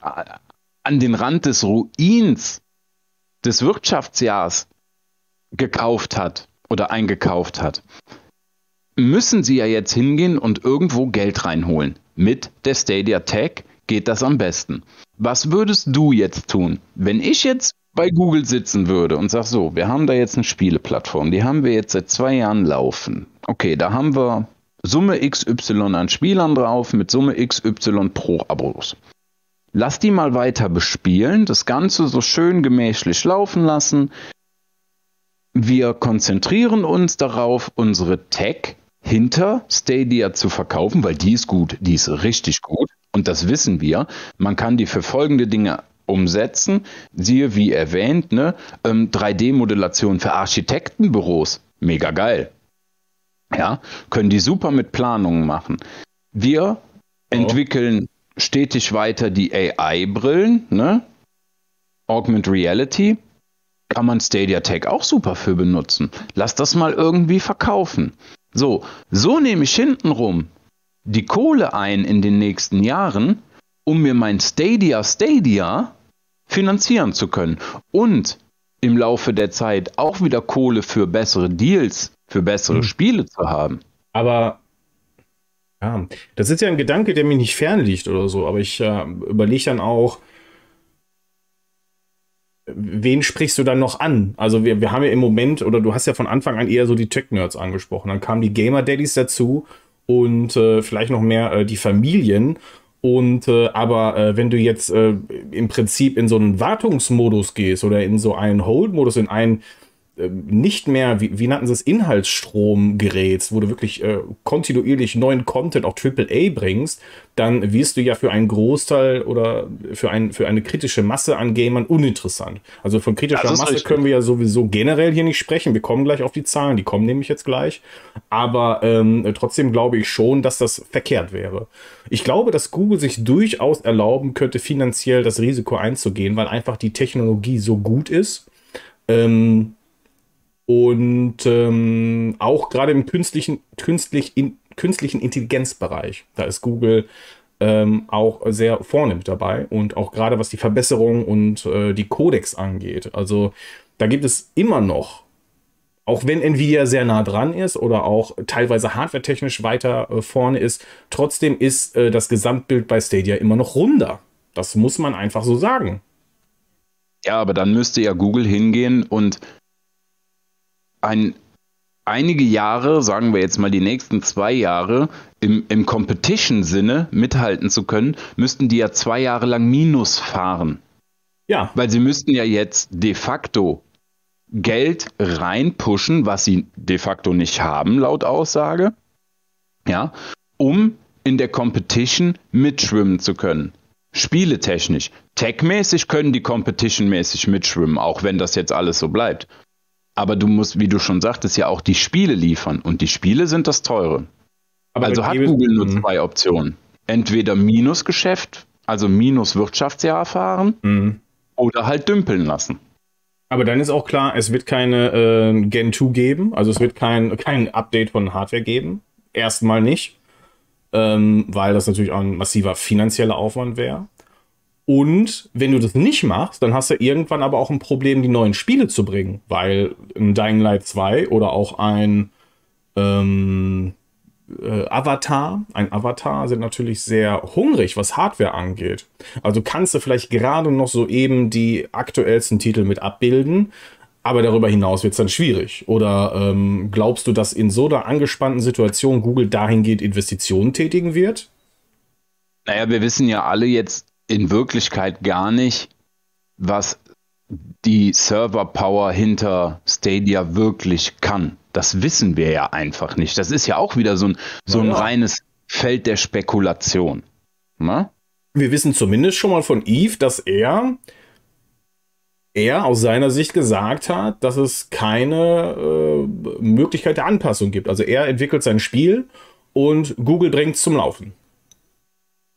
an den Rand des Ruins des Wirtschaftsjahrs gekauft hat oder eingekauft hat, müssen sie ja jetzt hingehen und irgendwo Geld reinholen. Mit der Stadia Tech geht das am besten. Was würdest du jetzt tun, wenn ich jetzt bei Google sitzen würde und sag so, wir haben da jetzt eine Spieleplattform, die haben wir jetzt seit 2 Jahren laufen. Okay, da haben wir Summe XY an Spielern drauf mit Summe XY pro Abos. Lass die mal weiter bespielen, das Ganze so schön gemächlich laufen lassen. Wir konzentrieren uns darauf, unsere Tech hinter Stadia zu verkaufen, weil die ist gut, die ist richtig gut. Und das wissen wir. Man kann die für folgende Dinge umsetzen. Siehe, wie erwähnt, ne, 3D-Modellation für Architektenbüros. Mega geil. Ja, können die super mit Planungen machen. Wir entwickeln stetig weiter die AI-Brillen, ne? Augmented Reality, kann man Stadia Tech auch super für benutzen. Lass das mal irgendwie verkaufen. So nehme ich hintenrum die Kohle ein in den nächsten Jahren, um mir mein Stadia finanzieren zu können. Und im Laufe der Zeit auch wieder Kohle für bessere Deals, für bessere Spiele zu haben. Aber... Ja, das ist ja ein Gedanke, der mir nicht fern liegt oder so, aber ich überlege dann auch, wen sprichst du dann noch an? Also wir haben ja im Moment, oder du hast ja von Anfang an eher so die Tech-Nerds angesprochen, dann kamen die Gamer-Daddies dazu und vielleicht noch mehr die Familien und aber wenn du jetzt im Prinzip in so einen Wartungsmodus gehst oder in so einen Hold-Modus, in einen nicht mehr, wie nannten sie es, Inhaltsstromgeräts, wo du wirklich kontinuierlich neuen Content, auch AAA bringst, dann wirst du ja für einen Großteil oder für eine kritische Masse an Gamern uninteressant. Also von kritischer Masse können wir ja sowieso generell hier nicht sprechen. Wir kommen gleich auf die Zahlen, die kommen nämlich jetzt gleich. Aber trotzdem glaube ich schon, dass das verkehrt wäre. Ich glaube, dass Google sich durchaus erlauben könnte, finanziell das Risiko einzugehen, weil einfach die Technologie so gut ist. Auch gerade im künstlichen Intelligenzbereich, da ist Google auch sehr vorne mit dabei und auch gerade was die Verbesserung und die Codecs angeht. Also da gibt es immer noch, auch wenn Nvidia sehr nah dran ist oder auch teilweise hardwaretechnisch weiter vorne ist, trotzdem ist das Gesamtbild bei Stadia immer noch runder. Das muss man einfach so sagen. Ja, aber dann müsste ja Google hingehen und einige Jahre, sagen wir jetzt mal die nächsten 2 Jahre, im Competition-Sinne mithalten zu können, müssten die ja 2 Jahre lang Minus fahren. Ja. Weil sie müssten ja jetzt de facto Geld reinpushen, was sie de facto nicht haben, laut Aussage, ja, um in der Competition mitschwimmen zu können. Spieletechnisch. Tech-mäßig können die Competition-mäßig mitschwimmen, auch wenn das jetzt alles so bleibt. Aber du musst, wie du schon sagtest, ja auch die Spiele liefern. Und die Spiele sind das Teure. Aber also hat Google nur 2 Optionen. Entweder Minusgeschäft, also Minuswirtschaftsjahr fahren, oder halt dümpeln lassen. Aber dann ist auch klar, es wird keine Gen 2 geben. Also es wird kein Update von Hardware geben. Erstmal nicht. Weil das natürlich auch ein massiver finanzieller Aufwand wäre. Und wenn du das nicht machst, dann hast du irgendwann aber auch ein Problem, die neuen Spiele zu bringen. Weil ein Dying Light 2 oder auch ein Avatar sind natürlich sehr hungrig, was Hardware angeht. Also kannst du vielleicht gerade noch so eben die aktuellsten Titel mit abbilden, aber darüber hinaus wird es dann schwierig. Oder glaubst du, dass in so einer angespannten Situation Google dahingehend Investitionen tätigen wird? Naja, wir wissen ja alle jetzt in Wirklichkeit gar nicht, was die Server-Power hinter Stadia wirklich kann. Das wissen wir ja einfach nicht. Das ist ja auch wieder so ein reines Feld der Spekulation. Na? Wir wissen zumindest schon mal von Eve, dass er aus seiner Sicht gesagt hat, dass es keine Möglichkeit der Anpassung gibt. Also er entwickelt sein Spiel und Google bringt es zum Laufen.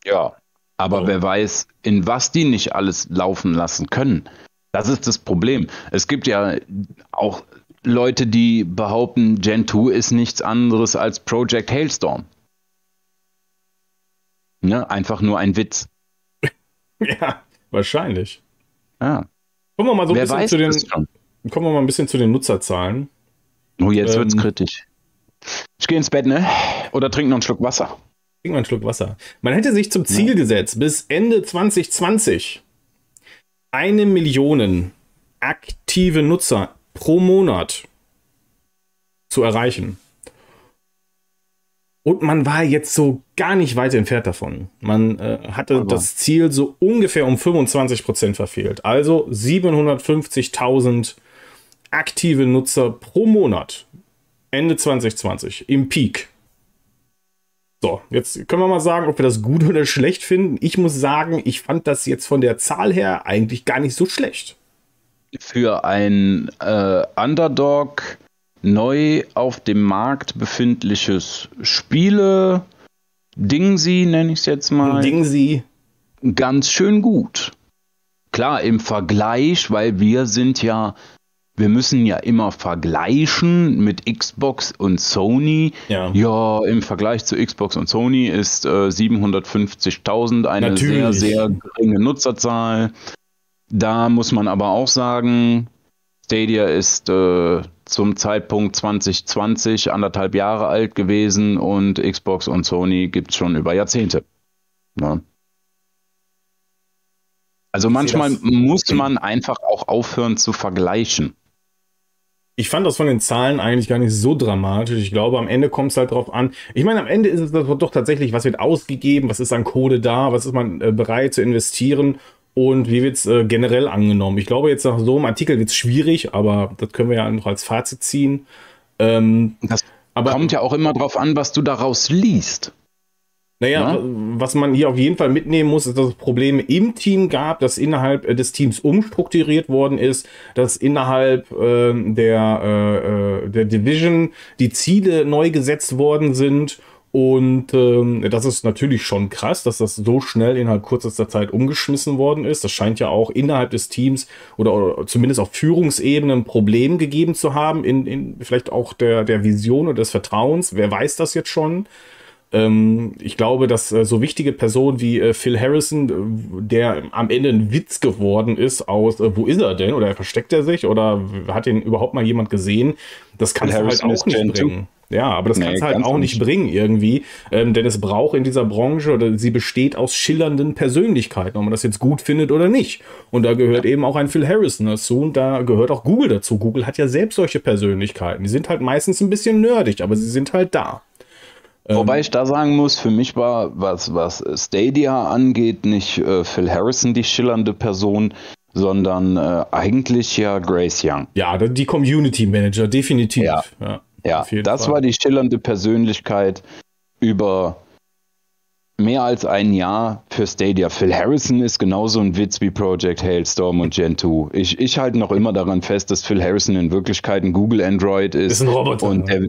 Ja, aber wer weiß, in was die nicht alles laufen lassen können. Das ist das Problem. Es gibt ja auch Leute, die behaupten, Gen 2 ist nichts anderes als Project Hailstorm. Ne? Einfach nur ein Witz. Ja, wahrscheinlich. Ja. Kommen wir mal ein bisschen zu den Nutzerzahlen. Oh, jetzt wird's kritisch. Ich gehe ins Bett, ne? Oder trink noch einen Schluck Wasser. Trink mal einen Schluck Wasser. Man hätte sich zum Ziel gesetzt, bis Ende 2020 eine Million aktive Nutzer pro Monat zu erreichen. Und man war jetzt so gar nicht weit entfernt davon. Man hatte das Ziel so ungefähr um 25% verfehlt. Also 750.000 aktive Nutzer pro Monat. Ende 2020 im Peak. So, jetzt können wir mal sagen, ob wir das gut oder schlecht finden. Ich muss sagen, ich fand das jetzt von der Zahl her eigentlich gar nicht so schlecht. Für ein Underdog neu auf dem Markt befindliches Spiele-Dingsi, nenne ich es jetzt mal. Dingsi. Ganz schön gut. Klar, im Vergleich, weil wir müssen ja immer vergleichen mit Xbox und Sony. Ja, im Vergleich zu Xbox und Sony ist 750.000 eine sehr, sehr geringe Nutzerzahl. Da muss man aber auch sagen, Stadia ist zum Zeitpunkt 2020 anderthalb Jahre alt gewesen und Xbox und Sony gibt es schon über Jahrzehnte. Ja. Also manchmal muss man einfach auch aufhören zu vergleichen. Ich fand das von den Zahlen eigentlich gar nicht so dramatisch. Ich glaube, am Ende kommt es halt drauf an. Ich meine, am Ende ist es doch tatsächlich, was wird ausgegeben, was ist an Kohle da, was ist man bereit zu investieren. Und wie wird es generell angenommen? Ich glaube, jetzt nach so einem Artikel wird es schwierig, aber das können wir ja noch als Fazit ziehen. Das aber, kommt ja auch immer drauf an, was du daraus liest. Naja, ja? Was man hier auf jeden Fall mitnehmen muss, ist, dass es Probleme im Team gab, dass innerhalb des Teams umstrukturiert worden ist, dass innerhalb der Division die Ziele neu gesetzt worden sind. Und das ist natürlich schon krass, dass das so schnell innerhalb kürzester Zeit umgeschmissen worden ist. Das scheint ja auch innerhalb des Teams oder zumindest auf Führungsebene ein Problem gegeben zu haben, in vielleicht auch der Vision oder des Vertrauens. Wer weiß das jetzt schon? Ich glaube, dass so wichtige Personen wie Phil Harrison, der am Ende ein Witz geworden ist aus, wo ist er denn? Oder versteckt er sich? Oder hat ihn überhaupt mal jemand gesehen? Das kann er halt auch nicht bringen. Ja, aber das kannst du halt auch nicht bringen irgendwie, denn es braucht in dieser Branche, oder sie besteht aus schillernden Persönlichkeiten, ob man das jetzt gut findet oder nicht. Und da gehört eben auch ein Phil Harrison dazu und da gehört auch Google dazu. Google hat ja selbst solche Persönlichkeiten. Die sind halt meistens ein bisschen nerdig, aber sie sind halt da. Wobei ich da sagen muss, für mich war, was Stadia angeht, nicht Phil Harrison die schillernde Person, sondern eigentlich ja Grace Young. Ja, die Community Manager, definitiv. Ja, das war die schillernde Persönlichkeit über mehr als ein Jahr für Stadia. Phil Harrison ist genauso ein Witz wie Project Hailstorm und Gen 2. Ich halte noch immer daran fest, dass Phil Harrison in Wirklichkeit ein Google-Android ist. Ist ein Roboter.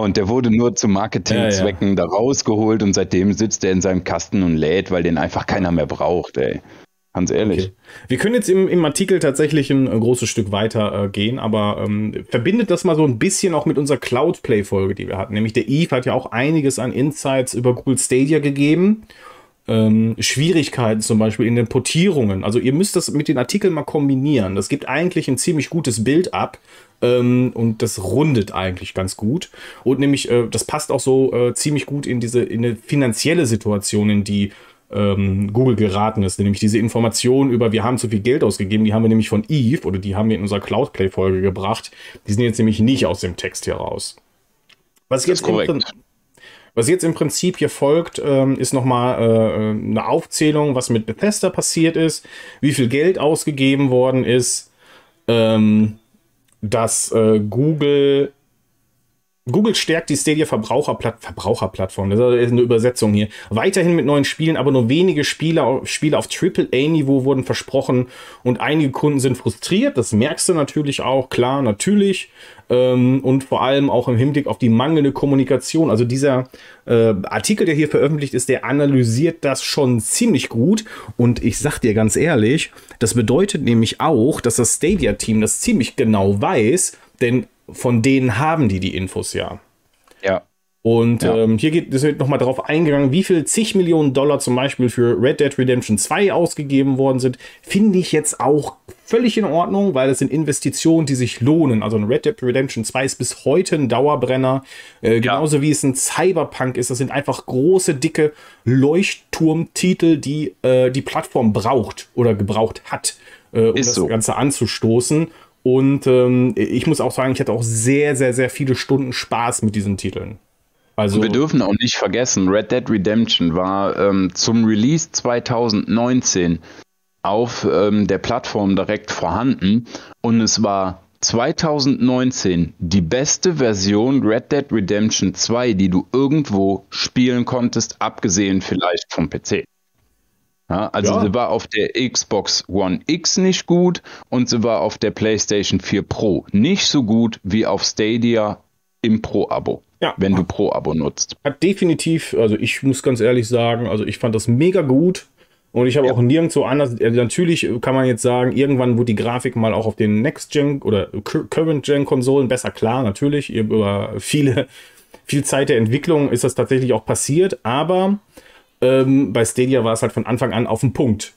Und der wurde nur zu Marketingzwecken da rausgeholt und seitdem sitzt er in seinem Kasten und lädt, weil den einfach keiner mehr braucht, ey. Ganz ehrlich. Okay. Wir können jetzt im Artikel tatsächlich ein großes Stück weiter gehen, aber verbindet das mal so ein bisschen auch mit unserer Cloudplay-Folge, die wir hatten. Nämlich der Eve hat ja auch einiges an Insights über Google Stadia gegeben. Schwierigkeiten zum Beispiel in den Portierungen. Also ihr müsst das mit den Artikeln mal kombinieren. Das gibt eigentlich ein ziemlich gutes Bild ab und das rundet eigentlich ganz gut. Und nämlich, das passt auch so ziemlich gut in eine finanzielle Situation, in die Google geraten ist, nämlich diese Informationen über, wir haben zu viel Geld ausgegeben, die haben wir nämlich von Eve, oder die haben wir in unserer Cloudplay-Folge gebracht, die sind jetzt nämlich nicht aus dem Text hier raus. Was jetzt im Prinzip hier folgt, ist nochmal eine Aufzählung, was mit Bethesda passiert ist, wie viel Geld ausgegeben worden ist, dass Google stärkt die Stadia-Verbraucherplattform, das ist eine Übersetzung hier, weiterhin mit neuen Spielen, aber nur wenige Spiele auf AAA-Niveau wurden versprochen und einige Kunden sind frustriert, das merkst du natürlich auch, klar, natürlich, und vor allem auch im Hinblick auf die mangelnde Kommunikation. Also dieser Artikel, der hier veröffentlicht ist, der analysiert das schon ziemlich gut und ich sag dir ganz ehrlich, das bedeutet nämlich auch, dass das Stadia-Team das ziemlich genau weiß, denn von denen haben die Infos ja. Ja. Und hier wird nochmal darauf eingegangen, wie viel zig Millionen Dollar zum Beispiel für Red Dead Redemption 2 ausgegeben worden sind, finde ich jetzt auch völlig in Ordnung, weil das sind Investitionen, die sich lohnen. Also ein Red Dead Redemption 2 ist bis heute ein Dauerbrenner, genauso wie es ein Cyberpunk ist. Das sind einfach große, dicke Leuchtturmtitel, die die Plattform braucht oder gebraucht hat, um das Ganze anzustoßen. Und ich muss auch sagen, ich hatte auch sehr, sehr, sehr viele Stunden Spaß mit diesen Titeln. Also wir dürfen auch nicht vergessen, Red Dead Redemption war zum Release 2019 auf der Plattform direkt vorhanden. Und es war 2019 die beste Version Red Dead Redemption 2, die du irgendwo spielen konntest, abgesehen vielleicht vom PC. Ja, also sie war auf der Xbox One X nicht gut und sie war auf der PlayStation 4 Pro nicht so gut wie auf Stadia im Pro-Abo, wenn du Pro-Abo nutzt. Hat definitiv, also ich muss ganz ehrlich sagen, also ich fand das mega gut und ich habe auch nirgendwo anders, natürlich kann man jetzt sagen, irgendwann wurde die Grafik mal auch auf den Next-Gen oder Current-Gen-Konsolen besser, klar, natürlich, über viel Zeit der Entwicklung ist das tatsächlich auch passiert, aber bei Stadia war es halt von Anfang an auf den Punkt.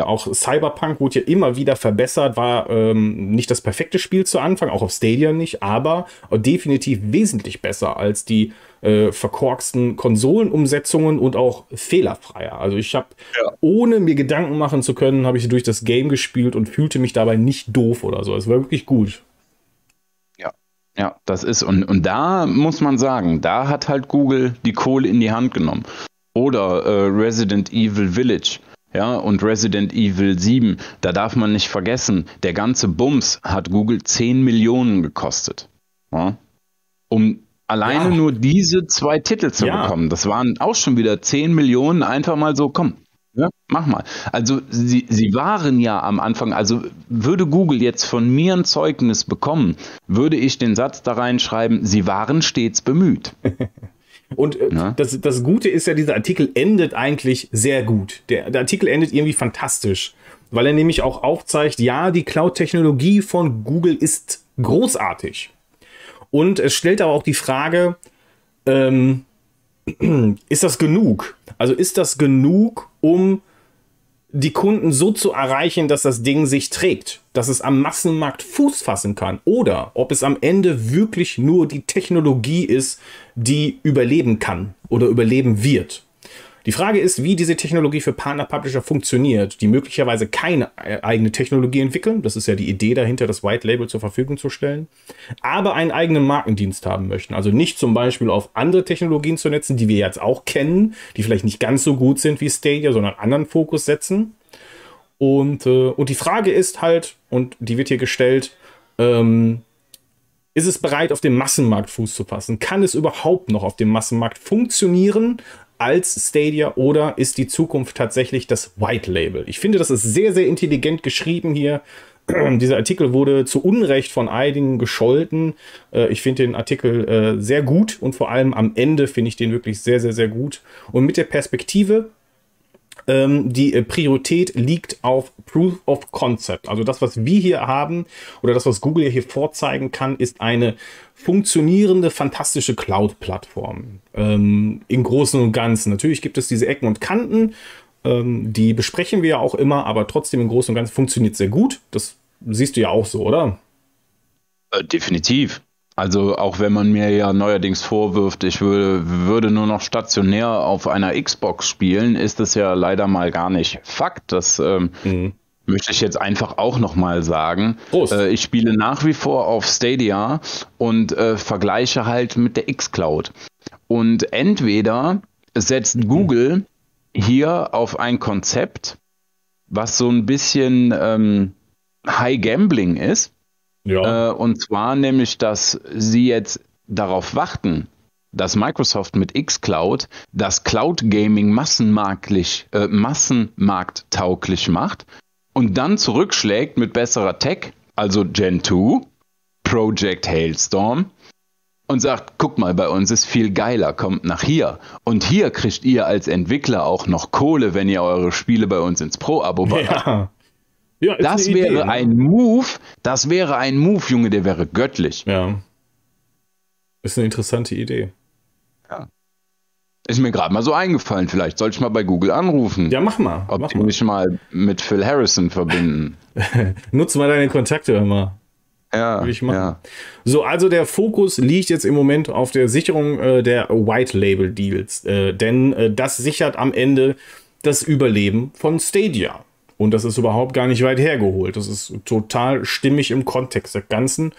Auch Cyberpunk wurde ja immer wieder verbessert, war nicht das perfekte Spiel zu Anfang, auch auf Stadia nicht, aber definitiv wesentlich besser als die verkorksten Konsolenumsetzungen und auch fehlerfreier. Also ich habe, ohne mir Gedanken machen zu können, habe ich durch das Game gespielt und fühlte mich dabei nicht doof oder so. Es war wirklich gut. Ja, das ist, und da muss man sagen, da hat halt Google die Kohle in die Hand genommen. Oder Resident Evil Village Ja, und Resident Evil 7, da darf man nicht vergessen, der ganze Bums hat Google 10 Millionen gekostet. Ja? Um alleine nur diese zwei Titel zu bekommen. Das waren auch schon wieder 10 Millionen, einfach mal so, komm, ja, mach mal. Also sie waren ja am Anfang, also würde Google jetzt von mir ein Zeugnis bekommen, würde ich den Satz da reinschreiben, sie waren stets bemüht. Und das Gute ist ja, dieser Artikel endet eigentlich sehr gut. Der Artikel endet irgendwie fantastisch, weil er nämlich auch aufzeigt, ja, die Cloud-Technologie von Google ist großartig. Und es stellt aber auch die Frage, ist das genug? Also ist das genug, um die Kunden so zu erreichen, dass das Ding sich trägt, dass es am Massenmarkt Fuß fassen kann, oder ob es am Ende wirklich nur die Technologie ist, die überleben kann oder überleben wird. Die Frage ist, wie diese Technologie für Partner-Publisher funktioniert, die möglicherweise keine eigene Technologie entwickeln, das ist ja die Idee dahinter, das White Label zur Verfügung zu stellen, aber einen eigenen Markendienst haben möchten. Also nicht zum Beispiel auf andere Technologien zu setzen, die wir jetzt auch kennen, die vielleicht nicht ganz so gut sind wie Stadia, sondern anderen Fokus setzen. Und die Frage ist halt, und die wird hier gestellt, ist es bereit, auf dem Massenmarkt Fuß zu fassen? Kann es überhaupt noch auf dem Massenmarkt funktionieren als Stadia, oder ist die Zukunft tatsächlich das White Label? Ich finde, das ist sehr, sehr intelligent geschrieben hier. Dieser Artikel wurde zu Unrecht von einigen gescholten. Ich finde den Artikel sehr gut und vor allem am Ende finde ich den wirklich sehr, sehr, sehr gut. Und mit der Perspektive, die Priorität liegt auf Proof of Concept. Also das, was wir hier haben oder das, was Google hier vorzeigen kann, ist eine funktionierende, fantastische Cloud-Plattform. Im Großen und Ganzen. Natürlich gibt es diese Ecken und Kanten, die besprechen wir ja auch immer, aber trotzdem im Großen und Ganzen funktioniert es sehr gut. Das siehst du ja auch so, oder? Definitiv. Also auch wenn man mir ja neuerdings vorwirft, ich würde nur noch stationär auf einer Xbox spielen, ist das ja leider mal gar nicht Fakt. Das möchte ich jetzt einfach auch nochmal sagen. Ich spiele nach wie vor auf Stadia und vergleiche halt mit der xCloud. Und entweder setzt Google hier auf ein Konzept, was so ein bisschen High Gambling ist. Ja. Und zwar nämlich, dass sie jetzt darauf warten, dass Microsoft mit xCloud das Cloud-Gaming massenmarkttauglich macht und dann zurückschlägt mit besserer Tech, also Gen 2, Project Hailstorm, und sagt, guck mal, bei uns ist viel geiler, kommt nach hier. Und hier kriegt ihr als Entwickler auch noch Kohle, wenn ihr eure Spiele bei uns ins Pro-Abo ballert. Ja. Ja, das wäre Idee, ne? Das wäre ein Move, Junge, der wäre göttlich. Ja. Ist eine interessante Idee. Ja. Ist mir gerade mal so eingefallen, vielleicht sollte ich mal bei Google anrufen. Ja, mach mal. Ob die mich mal mit Phil Harrison verbinden. Nutz mal deine Kontakte immer. Ja, will ich machen. Ja. So, also der Fokus liegt jetzt im Moment auf der Sicherung der White-Label-Deals. Denn das sichert am Ende das Überleben von Stadia. Und das ist überhaupt gar nicht weit hergeholt. Das ist total stimmig im Kontext des Ganzen.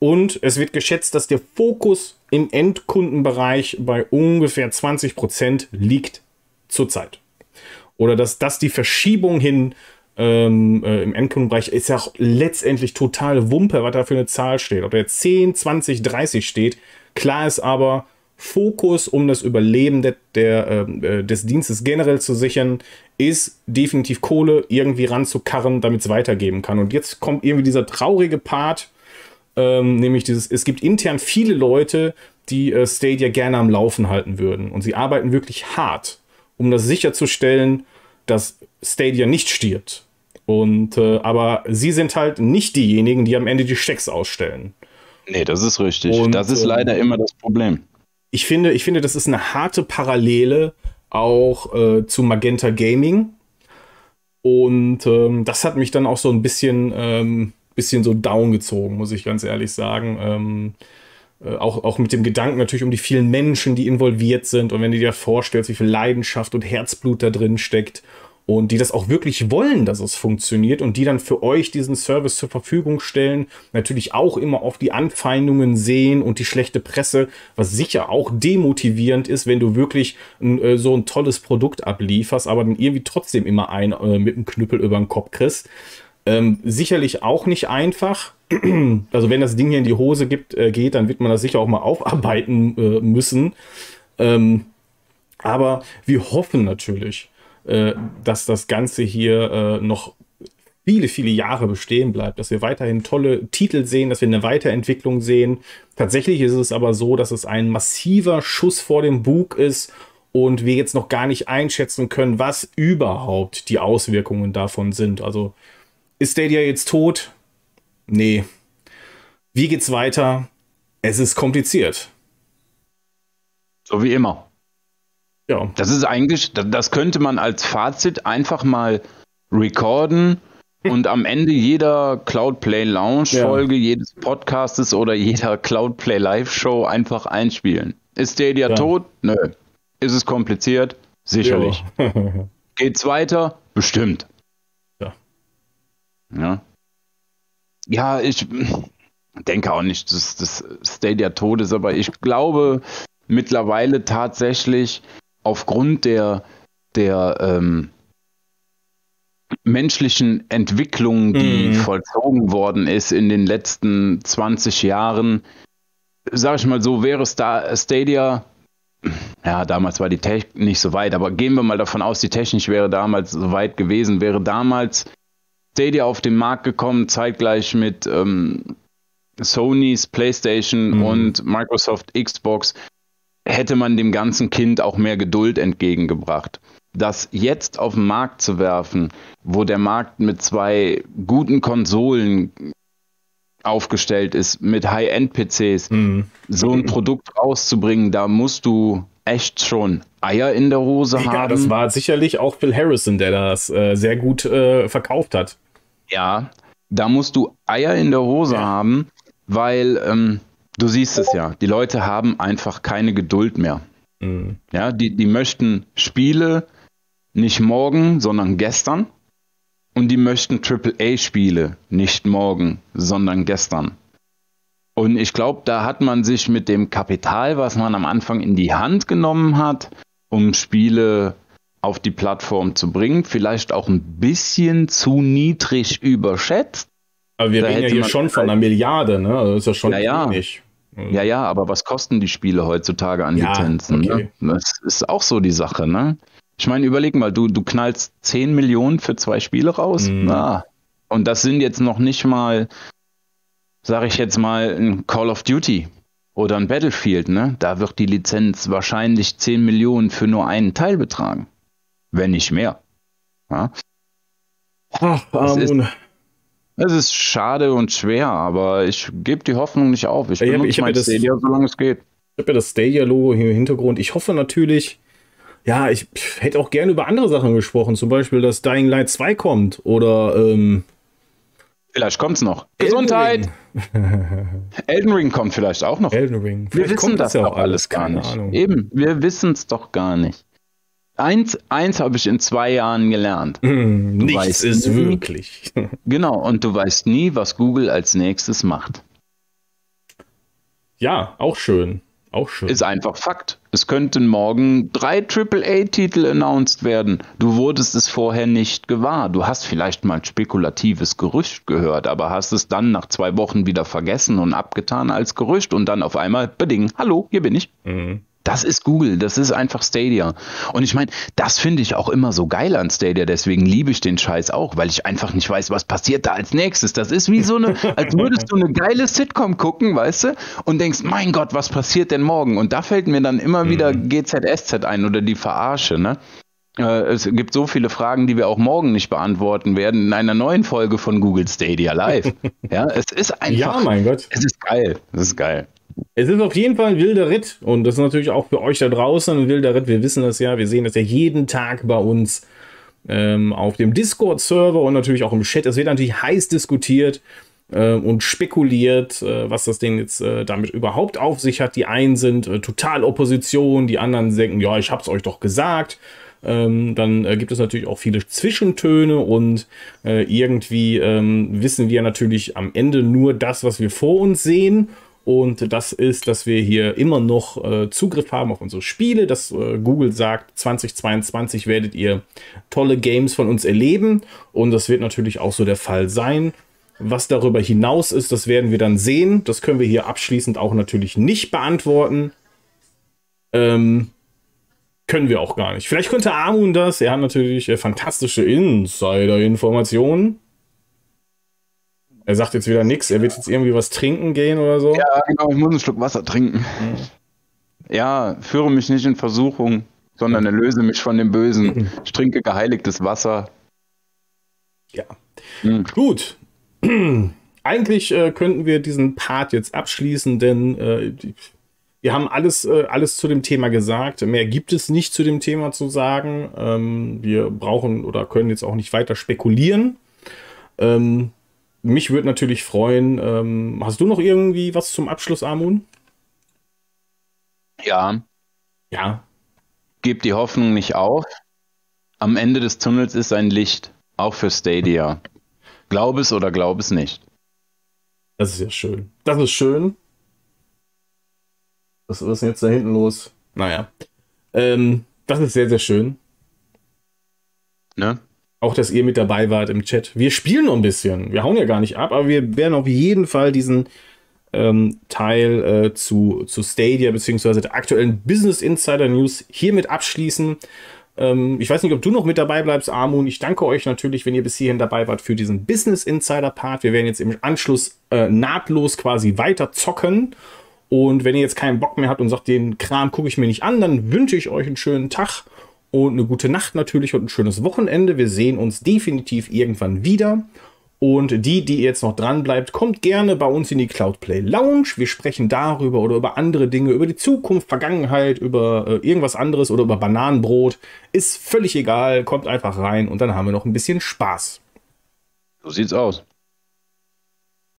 Und es wird geschätzt, dass der Fokus im Endkundenbereich bei ungefähr 20% liegt zurzeit. Oder dass das die Verschiebung hin im Endkundenbereich ist ja auch letztendlich total Wumpe, was da für eine Zahl steht. Ob da jetzt 10, 20, 30 steht. Klar ist aber, Fokus, um das Überleben des Dienstes generell zu sichern, ist definitiv Kohle irgendwie ranzukarren, damit es weitergeben kann. Und jetzt kommt irgendwie dieser traurige Part, nämlich es gibt intern viele Leute, die Stadia gerne am Laufen halten würden. Und sie arbeiten wirklich hart, um das sicherzustellen, dass Stadia nicht stirbt. Aber sie sind halt nicht diejenigen, die am Ende die Schecks ausstellen. Nee, das ist richtig. Und das ist leider immer das Problem. Ich finde, das ist eine harte Parallele auch zu Magenta Gaming. Und das hat mich dann auch so ein bisschen so down gezogen, muss ich ganz ehrlich sagen. Auch mit dem Gedanken natürlich um die vielen Menschen, die involviert sind. Und wenn du dir vorstellst, wie viel Leidenschaft und Herzblut da drin steckt. und die das auch wirklich wollen, dass es funktioniert und die dann für euch diesen Service zur Verfügung stellen, natürlich auch immer auf die Anfeindungen sehen und die schlechte Presse, was sicher auch demotivierend ist, wenn du wirklich so ein tolles Produkt ablieferst, aber dann irgendwie trotzdem immer einen mit dem Knüppel über den Kopf kriegst. Sicherlich auch nicht einfach. Also wenn das Ding hier in die Hose geht, dann wird man das sicher auch mal aufarbeiten müssen. Aber wir hoffen natürlich, dass das Ganze hier noch viele, viele Jahre bestehen bleibt, dass wir weiterhin tolle Titel sehen, dass wir eine Weiterentwicklung sehen. Tatsächlich ist es aber so, dass es ein massiver Schuss vor dem Bug ist und wir jetzt noch gar nicht einschätzen können, was überhaupt die Auswirkungen davon sind. Also ist Stadia jetzt tot? Nee. Wie geht's weiter? Es ist kompliziert. So wie immer. Ja. Das ist eigentlich, das könnte man als Fazit einfach mal recorden und am Ende jeder Cloudplay Lounge-Folge, jedes Podcastes oder jeder Cloudplay Live-Show einfach einspielen. Ist Stadia tot? Nö. Ist es kompliziert? Sicherlich. Ja. Geht's weiter? Bestimmt. Ja. Ja, ich denke auch nicht, dass das Stadia tot ist, aber ich glaube mittlerweile tatsächlich aufgrund der menschlichen Entwicklung, die vollzogen worden ist in den letzten 20 Jahren, sage ich mal so, wäre Stadia, ja, damals war die Technik nicht so weit, aber gehen wir mal davon aus, die Technik wäre damals so weit gewesen, wäre damals Stadia auf den Markt gekommen, zeitgleich mit Sonys, PlayStation und Microsoft, Xbox, hätte man dem ganzen Kind auch mehr Geduld entgegengebracht. Das jetzt auf den Markt zu werfen, wo der Markt mit zwei guten Konsolen aufgestellt ist, mit High-End-PCs, so ein Produkt rauszubringen, da musst du echt schon Eier in der Hose haben. Ja, das war sicherlich auch Phil Harrison, der das sehr gut verkauft hat. Ja, da musst du Eier in der Hose haben, weil du siehst es ja, die Leute haben einfach keine Geduld mehr. Mhm. Ja, die möchten Spiele nicht morgen, sondern gestern, und die möchten AAA-Spiele nicht morgen, sondern gestern. Und ich glaube, da hat man sich mit dem Kapital, was man am Anfang in die Hand genommen hat, um Spiele auf die Plattform zu bringen, vielleicht auch ein bisschen zu niedrig überschätzt. Aber wir reden ja hier schon von einer Milliarde, ne? Also das ist ja schon wenig. Ja, aber was kosten die Spiele heutzutage an Lizenzen? Okay. Ne? Das ist auch so die Sache, ne? Ich meine, überleg mal, du knallst 10 Millionen für 2 Spiele raus. Und das sind jetzt noch nicht mal, sage ich jetzt mal, ein Call of Duty oder ein Battlefield, ne? Da wird die Lizenz wahrscheinlich 10 Millionen für nur einen Teil betragen. Wenn nicht mehr. Ja? Es ist schade und schwer, aber ich gebe die Hoffnung nicht auf. Ich benutze mein Stadia, solange es geht. Ich habe ja das Stadia-Logo hier im Hintergrund. Ich hoffe natürlich, ja, ich hätte auch gerne über andere Sachen gesprochen. Zum Beispiel, dass Dying Light 2 kommt oder vielleicht kommt's noch. Gesundheit! Elden Ring kommt vielleicht auch noch. Elden Ring. Vielleicht wir wissen das ja auch alles gar nicht. Ahnung. Eben, wir wissen es doch gar nicht. Eins habe ich in 2 Jahren gelernt. Nichts ist wirklich. Genau, und du weißt nie, was Google als nächstes macht. Ja, auch schön. Ist einfach Fakt. Es könnten morgen 3 AAA-Titel announced werden. Du wurdest es vorher nicht gewahr. Du hast vielleicht mal ein spekulatives Gerücht gehört, aber hast es dann nach 2 Wochen wieder vergessen und abgetan als Gerücht und dann auf einmal bedingen. Hallo, hier bin ich. Das ist Google, das ist einfach Stadia. Und ich meine, das finde ich auch immer so geil an Stadia, deswegen liebe ich den Scheiß auch, weil ich einfach nicht weiß, was passiert da als nächstes. Das ist wie so eine, als würdest du eine geile Sitcom gucken, weißt du, und denkst, mein Gott, was passiert denn morgen? Und da fällt mir dann immer wieder GZSZ ein oder die Verarsche, ne? Es gibt so viele Fragen, die wir auch morgen nicht beantworten werden, in einer neuen Folge von Google Stadia Live. Ja, es ist einfach, ja, mein Gott. Es ist geil. Es ist auf jeden Fall ein wilder Ritt und das ist natürlich auch für euch da draußen ein wilder Ritt. Wir wissen das ja, wir sehen das ja jeden Tag bei uns auf dem Discord-Server und natürlich auch im Chat. Es wird natürlich heiß diskutiert und spekuliert, was das Ding jetzt damit überhaupt auf sich hat. Die einen sind total Opposition, die anderen denken, ja, ich hab's euch doch gesagt. Dann gibt es natürlich auch viele Zwischentöne und irgendwie wissen wir natürlich am Ende nur das, was wir vor uns sehen. Und das ist, dass wir hier immer noch Zugriff haben auf unsere Spiele, dass Google sagt, 2022 werdet ihr tolle Games von uns erleben. Und das wird natürlich auch so der Fall sein. Was darüber hinaus ist, das werden wir dann sehen. Das können wir hier abschließend auch natürlich nicht beantworten. Können wir auch gar nicht. Vielleicht könnte Amun das. Er hat natürlich fantastische Insider-Informationen. Er sagt jetzt wieder nichts. Er wird jetzt irgendwie was trinken gehen oder so. Ja, genau. Ich muss einen Schluck Wasser trinken. Ja, führe mich nicht in Versuchung, sondern erlöse mich von dem Bösen. Ich trinke geheiligtes Wasser. Ja. Gut. Eigentlich könnten wir diesen Part jetzt abschließen, denn wir haben alles zu dem Thema gesagt. Mehr gibt es nicht zu dem Thema zu sagen. Wir brauchen oder können jetzt auch nicht weiter spekulieren. Mich würde natürlich freuen, hast du noch irgendwie was zum Abschluss, Amun? Ja. Ja. Gebt die Hoffnung nicht auf. Am Ende des Tunnels ist ein Licht, auch für Stadia. Glaub es oder glaub es nicht. Das ist ja schön. Das ist schön. Was ist denn jetzt da hinten los? Naja. Das ist sehr, sehr schön. Ne? Auch, dass ihr mit dabei wart im Chat. Wir spielen noch ein bisschen. Wir hauen ja gar nicht ab, aber wir werden auf jeden Fall diesen Teil zu Stadia bzw. der aktuellen Business Insider News hiermit abschließen. Ich weiß nicht, ob du noch mit dabei bleibst, Amun. Ich danke euch natürlich, wenn ihr bis hierhin dabei wart, für diesen Business Insider Part. Wir werden jetzt im Anschluss nahtlos quasi weiter zocken. Und wenn ihr jetzt keinen Bock mehr habt und sagt, den Kram gucke ich mir nicht an, dann wünsche ich euch einen schönen Tag. Und eine gute Nacht natürlich und ein schönes Wochenende. Wir sehen uns definitiv irgendwann wieder. Und die jetzt noch dran bleibt, kommt gerne bei uns in die Cloudplay Lounge. Wir sprechen darüber oder über andere Dinge, über die Zukunft, Vergangenheit, über irgendwas anderes oder über Bananenbrot. Ist völlig egal, kommt einfach rein und dann haben wir noch ein bisschen Spaß. So sieht's aus.